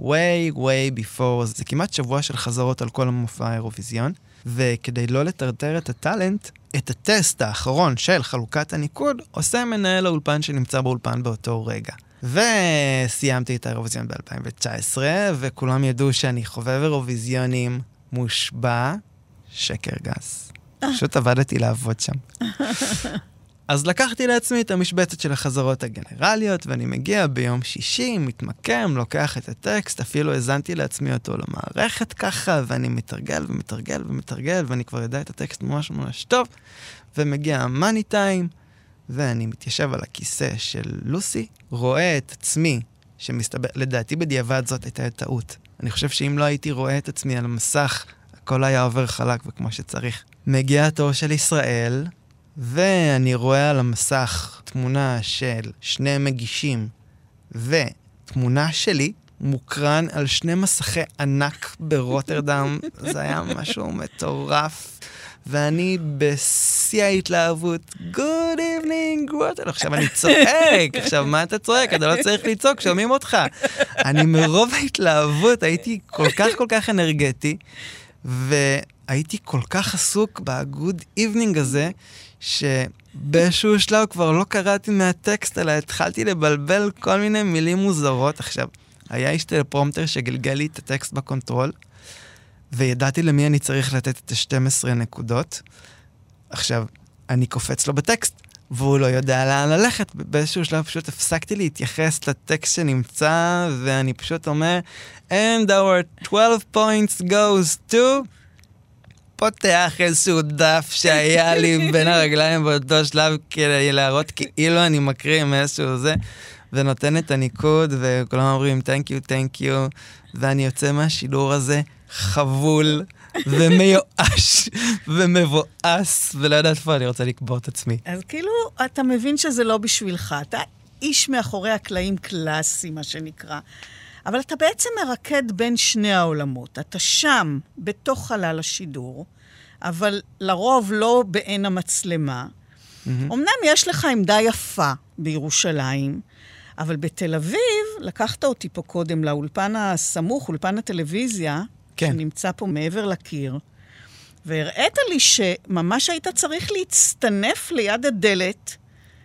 way, way before. זה כמעט שבוע של חזרות על כל המופע האירוויזיון. וכדי לא לטרטר את הטלנט, את הטסט האחרון של חלוקת הניקוד, עושה מנהל האולפן שנמצא באולפן באותו רגע. וסיימתי את האירוויזיון ב-אלפיים תשע עשרה, וכולם ידעו שאני חובב אירוויזיונים מושבע, שקר גס. פשוט עבדתי לעבוד שם. אז לקחתי לעצמי את המשבצת של החזרות הגנרליות, ואני מגיע ביום שישי, מתמקם, לוקח את הטקסט, אפילו הזנתי לעצמי אותו למערכת ככה, ואני מתרגל ומתרגל ומתרגל, ואני כבר יודע את הטקסט ממש ממש טוב, ומגיע המאני טיים, ואני מתיישב על הכיסא של לוסי, רואה את עצמי, שמסתבר, לדעתי בדיעבד זאת הייתה טעות. אני חושב שאם לא הייתי רואה את עצמי על המסך, הכל היה עובר חלק וכמו שצריך. מגיע התור של ישראל, ואני רואה על המסך תמונה של שני מגישים, ותמונה שלי מוקרן על שני מסכי ענק ברוטרדם. זה היה משהו מטורף. ואני בשיא ההתלהבות, Good evening, Rotterdam. עכשיו אני צועק, עכשיו מה אתה צועק? אתה לא צריך לצעוק, שומעים אותך. אני מרוב ההתלהבות הייתי כל כך כל כך אנרגטי, ו... הייתי כל כך עסוק בגוד איבנינג הזה, שבאיזשהו שלב כבר לא קראתי מהטקסט, אלא התחלתי לבלבל כל מיני מילים מוזרות. עכשיו, היה איש טלפרומטר שגלגל לי את הטקסט בקונטרול, וידעתי למי אני צריך לתת את שתים עשרה נקודות. עכשיו, אני קופץ לו בטקסט, והוא לא יודע לאן ללכת. באיזשהו שלב פשוט הפסקתי להתייחס לטקסט שנמצא, ואני פשוט אומר, And our twelve points goes to... פותח איזשהו דף שהיה לי בין הרגליים באותו שלב, כדי להראות כאילו אני מקריא מאיזשהו זה, ונותן את הניקוד, וכולם אומרים, thank you, thank you, ואני יוצא מהשידור הזה חבול, ומיואש, ומבואס, ולא יודעת פה, אני רוצה לקבור את עצמי. אז כאילו, אתה מבין שזה לא בשבילך, אתה איש מאחורי הקלעים קלאסי, מה שנקרא, אבל אתה בעצם מרקד בין שני העולמות. אתה שם, בתוך חלל השידור, אבל לרוב לא בעין המצלמה. Mm-hmm. אמנם יש לך עמדה יפה בירושלים, אבל בתל אביב, לקחת אותי פה קודם לאולפן הסמוך, אולפן הטלוויזיה, כן. שנמצא פה מעבר לקיר, והראית לי שממש היית צריך להצטנף ליד הדלת,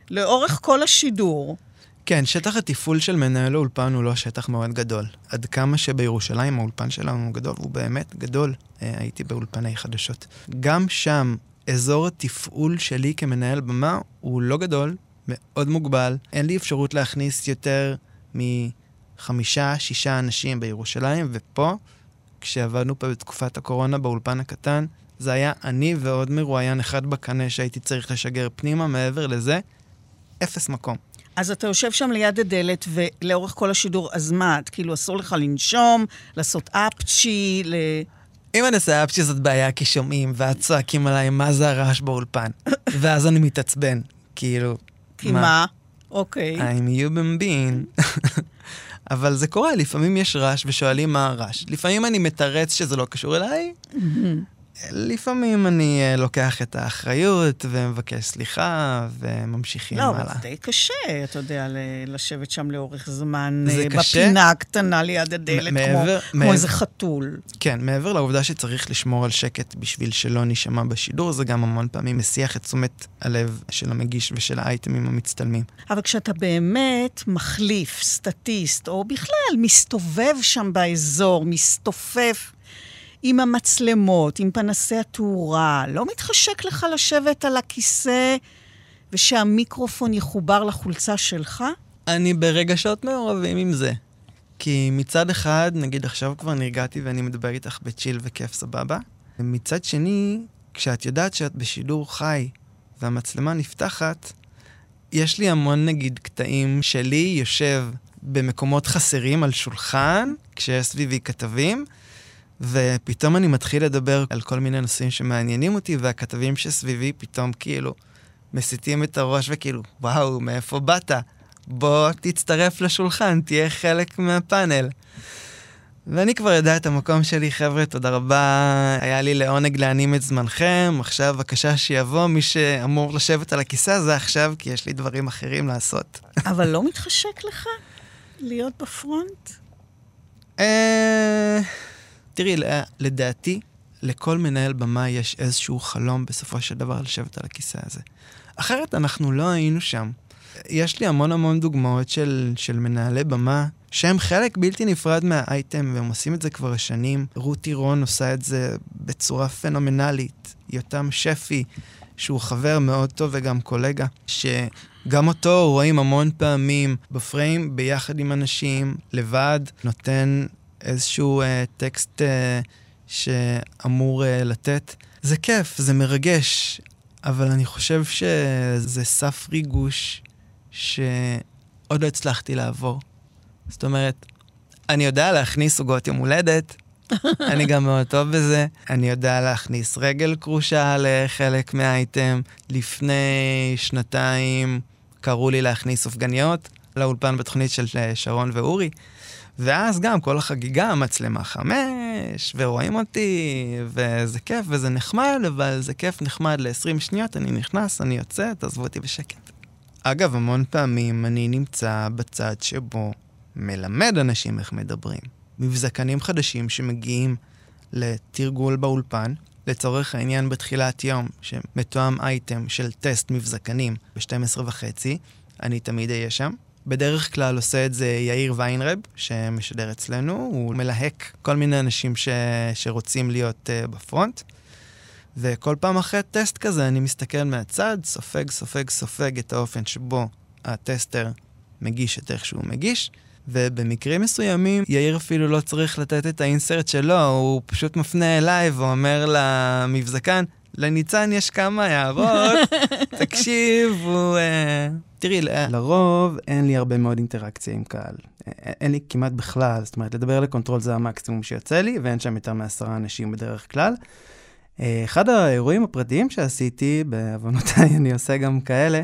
לאורך כל השידור, כן, שטח התפעול של מנהל האולפן הוא לא שטח מאוד גדול. עד כמה שבירושלים האולפן שלנו הוא גדול, והוא באמת גדול, הייתי באולפני חדשות. גם שם, אזור התפעול שלי כמנהל במה הוא לא גדול, מאוד מוגבל. אין לי אפשרות להכניס יותר מחמישה, שישה אנשים בירושלים, ופה, כשעבדנו פה בתקופת הקורונה באולפן הקטן, זה היה אני ועוד מרואיין אחד בקנה שהייתי צריך לשגר פנימה, מעבר לזה, אפס מקום. אז אתה יושב שם ליד הדלת, ולאורך כל השידור, אז מה, כאילו אסור לך לנשום, לעשות אפצ'י, ל... אם אני עושה אפצ'י זאת בעיה, כי שומעים, ואת צועקים עליי, מה זה הרעש באולפן? ואז אני מתעצבן, כאילו... כי מה? אוקיי. I'm human being. אבל זה קורה, לפעמים יש רעש, ושואלים מה הרעש. לפעמים אני מתרץ שזה לא קשור אליי, לפעמים אני לוקח את האחריות ומבקש סליחה וממשיכים לא, הלאה. לא, זה די קשה, אתה יודע, לשבת שם לאורך זמן בפינה הקטנה ליד הדלת, מעבר, כמו, מעבר, כמו איזה חתול. כן, מעבר לעובדה שצריך לשמור על שקט בשביל שלא נשמע בשידור, זה גם המון פעמים מסיח את תשומת הלב של המגיש ושל האייטמים המצטלמים. אבל כשאתה באמת מחליף, סטטיסט, או בכלל מסתובב שם באזור, מסתופף, עם המצלמות, עם פנסי התאורה, לא מתחשק לך לשבת על הכיסא ושהמיקרופון יחובר לחולצה שלך? אני ברגשות מעורבים עם זה. כי מצד אחד, נגיד עכשיו כבר נרגעתי ואני מדבר איתך בצ'יל וכיף סבבה, ומצד שני, כשאת יודעת שאת בשידור חי והמצלמה נפתחת, יש לי המון נגיד קטעים שלי יושב במקומות חסרים על שולחן, כשיש סביבי כתבים, ופתאום אני מתחיל לדבר על כל מיני נושאים שמעניינים אותי, והכתבים שסביבי פתאום כאילו מסיתים את הראש וכאילו, וואו, מאיפה באת? בוא תצטרף לשולחן, תהיה חלק מהפאנל. ואני כבר יודע את המקום שלי, חבר'ה, תודה רבה, היה לי לעונג להנים את זמנכם, עכשיו בבקשה שיבוא מי שאמור לשבת על הכיסא זה עכשיו, כי יש לי דברים אחרים לעשות. אבל לא מתחשק לך להיות בפרונט? אה... תראי, לדעתי, לכל מנהל במה יש איזשהו חלום בסופו של דבר לשבת על הכיסא הזה. אחרת אנחנו לא היינו שם. יש לי המון המון דוגמאות של, של מנהלי במה, שהם חלק בלתי נפרד מהאייטם, והם עושים את זה כבר שנים. רותי רון עושה את זה בצורה פנומנלית. יותם שפי, שהוא חבר מאוד טוב וגם קולגה, שגם אותו רואים המון פעמים בפריים, ביחד עם אנשים, לבד, נותן... איזשהו אה, טקסט אה, שאמור אה, לתת. זה כיף, זה מרגש, אבל אני חושב שזה סף ריגוש שעוד לא הצלחתי לעבור. זאת אומרת, אני יודע להכניס סוגות יום הולדת, אני גם מאוד טוב בזה, אני יודע להכניס רגל קרושה לחלק מהאייטם. לפני שנתיים קראו לי להכניס אופגניות לאולפן בתוכנית של שרון ואורי, ואז גם כל החגיגה, מצלמה חמש, ורואים אותי, וזה כיף, וזה נחמד, אבל זה כיף נחמד ל-עשרים שניות, אני נכנס, אני יוצא, תעזבו אותי בשקט. אגב, המון פעמים אני נמצא בצד שבו מלמד אנשים איך מדברים. מבזקנים חדשים שמגיעים לתרגול באולפן, לצורך העניין בתחילת יום, שמתואם אייטם של טסט מבזקנים ב-שתים עשרה וחצי, אני תמיד אהיה שם. בדרך כלל עושה את זה יאיר ויינרב, שמשדר אצלנו, הוא מלהק כל מיני אנשים ש... שרוצים להיות uh, בפרונט, וכל פעם אחרי טסט כזה אני מסתכל מהצד, סופג, סופג, סופג את האופן שבו הטסטר מגיש את איך שהוא מגיש, ובמקרים מסוימים יאיר אפילו לא צריך לתת את האינסרט שלו, הוא פשוט מפנה אליי ואומר למבזקן, לניצן יש כמה הערות, תקשיב, הוא... תראי, לרוב אין לי הרבה מאוד אינטראקציה עם קהל. אין לי כמעט בכלל, זאת אומרת, לדבר לקונטרול זה המקסימום שיוצא לי, ואין שם יותר מעשרה אנשים בדרך כלל. אחד האירועים הפרטיים שעשיתי, בעוונותיי אני עושה גם כאלה,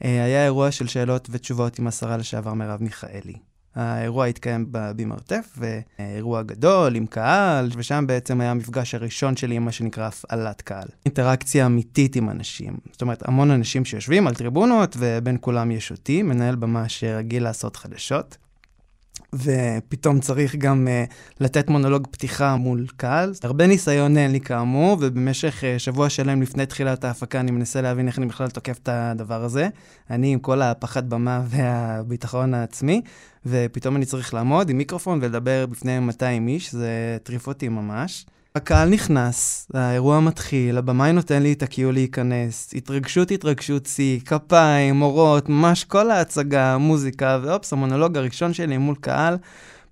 היה אירוע של שאלות ותשובות עם השרה לשעבר מרב מיכאלי. האירוע התקיים בבימה עוטף, ואירוע גדול עם קהל, ושם בעצם היה המפגש הראשון שלי עם מה שנקרא הפעלת קהל. אינטראקציה אמיתית עם אנשים. זאת אומרת, המון אנשים שיושבים על טריבונות, ובין כולם יש אותי, מנהל במה שרגיל לעשות חדשות. ופתאום צריך גם uh, לתת מונולוג פתיחה מול קהל. הרבה ניסיון אין לי כאמור, ובמשך uh, שבוע שלם לפני תחילת ההפקה אני מנסה להבין איך אני בכלל תוקף את הדבר הזה. אני עם כל הפחד במה והביטחון העצמי, ופתאום אני צריך לעמוד עם מיקרופון ולדבר בפני מאתיים איש, זה טריף אותי ממש. הקהל נכנס, האירוע מתחיל, הבמאי נותן לי את הקיול להיכנס, התרגשות, התרגשות, צי, כפיים, אורות, ממש כל ההצגה, המוזיקה, ואופס, המונולוג הראשון שלי מול קהל,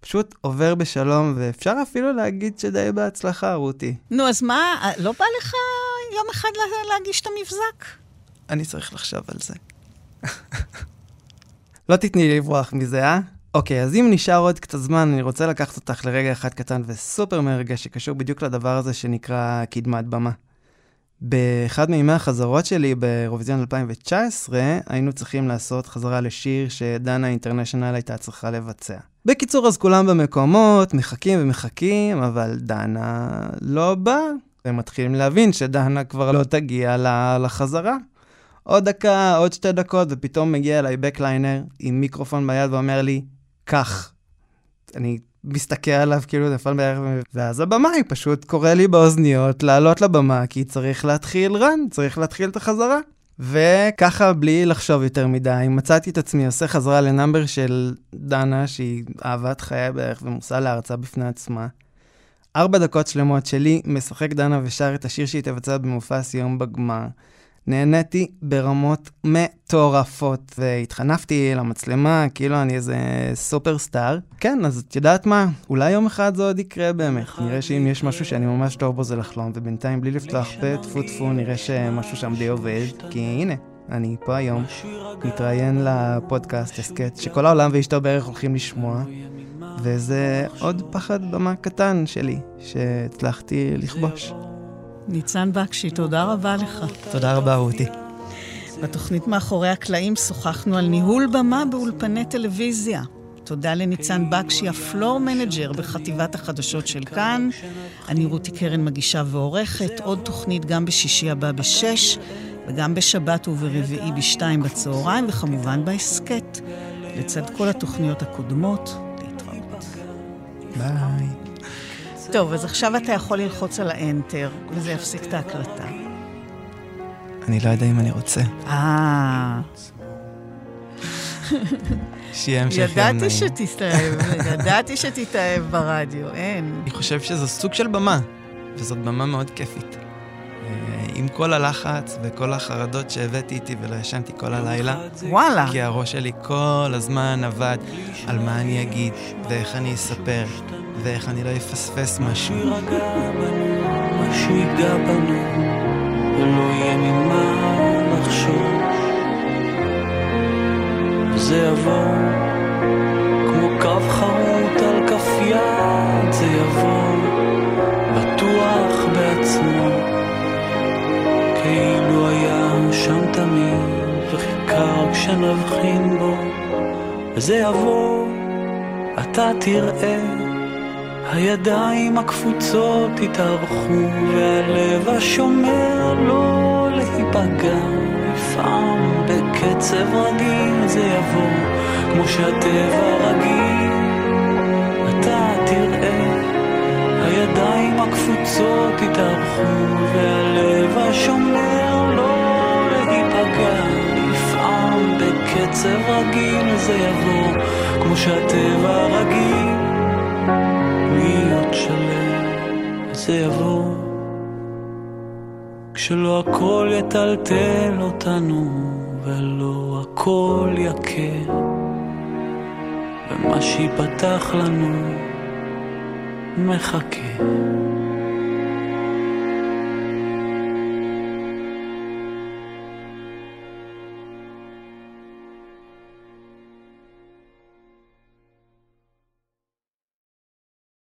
פשוט עובר בשלום, ואפשר אפילו להגיד שדי בהצלחה, רותי. נו, אז מה, לא בא לך יום אחד להגיש את המבזק? אני צריך לחשוב על זה. לא תתני לברוח מזה, אה? אוקיי, okay, אז אם נשאר עוד קצת זמן, אני רוצה לקחת אותך לרגע אחד קטן וסופר מרגש שקשור בדיוק לדבר הזה שנקרא קדמת במה. באחד מימי החזרות שלי באירוויזיון אלפיים תשע עשרה, היינו צריכים לעשות חזרה לשיר שדנה אינטרנשיונל הייתה צריכה לבצע. בקיצור, אז כולם במקומות, מחכים ומחכים, אבל דנה לא בא. הם מתחילים להבין שדנה כבר לא תגיע לחזרה. עוד דקה, עוד שתי דקות, ופתאום מגיע אליי בקליינר עם מיקרופון ביד ואומר לי, כך. אני מסתכל עליו כאילו נפל בערך, ואז הבמה היא פשוט קורא לי באוזניות לעלות לבמה, כי צריך להתחיל רן, צריך להתחיל את החזרה. וככה בלי לחשוב יותר מדי, מצאתי את עצמי עושה חזרה לנאמבר של דנה, שהיא אהבת חיי בערך ומוסה להרצאה בפני עצמה. ארבע דקות שלמות שלי, משחק דנה ושר את השיר שהיא תבצע במופע הסיום בגמר. נהניתי ברמות מטורפות, והתחנפתי למצלמה, כאילו אני איזה סופרסטאר. כן, אז את יודעת מה? אולי יום אחד זה עוד יקרה באמת. נראה שאם יש משהו שאני ממש טוב בו זה לחלום, ובינתיים בלי לפתוח פה, טפו טפו, נראה שמשהו שם די עובד, כי הנה, אני פה היום, מתראיין לפודקאסט, הסקט, שכל העולם ואשתו בערך הולכים לשמוע, וזה עוד פחד במה קטן שלי, שהצלחתי לכבוש. ניצן בקשי, תודה רבה לך. תודה רבה, רותי. בתוכנית מאחורי הקלעים שוחחנו על ניהול במה באולפני טלוויזיה. תודה לניצן בקשי, הפלור מנג'ר בחטיבת החדשות של כאן. אני רותי קרן, מגישה ועורכת. עוד תוכנית גם בשישי הבא בשש, וגם בשבת וברביעי בשתיים בצהריים, וכמובן בהסקט. לצד כל התוכניות הקודמות, להתראות. ביי. טוב, אז עכשיו אתה יכול ללחוץ על האנטר, וזה יפסיק את ההקלטה. אני לא יודע אם אני רוצה. אה. שיהיה המשך יום נעים. ידעתי שתתאהב, ידעתי שתתאהב ברדיו, אין. אני חושב שזה סוג של במה, וזאת במה מאוד כיפית. עם כל הלחץ וכל החרדות שהבאתי איתי ולא ישנתי כל הלילה. וואלה. כי הראש שלי כל הזמן עבד על מה אני אגיד, ואיך אני אספר, ואיך אני לא אפספס משהו. משהו ירגע בנו, משהו יגע בנו, ולא יהיה ממה לחשוש. זה יבוא, כמו קו חרוט על כף יד, זה יבוא, בטוח בעצמו. כאילו היה שם תמיד וחיכר כשנבחין בו, וזה יבוא, אתה תראה, הידיים הקפוצות התארכו והלב השומר לא להיפגע, לפעם בקצב רגיל, זה יבוא כמו שהטבע רגיל, אתה תראה הידיים הקפוצות התארחו והלב השומר לא להיפגע נפעם בקצב רגיל זה יבוא כמו שהטבע רגיל להיות שלם זה יבוא כשלא הכל יטלטל אותנו ולא הכל יקר ומה שיפתח לנו מחכה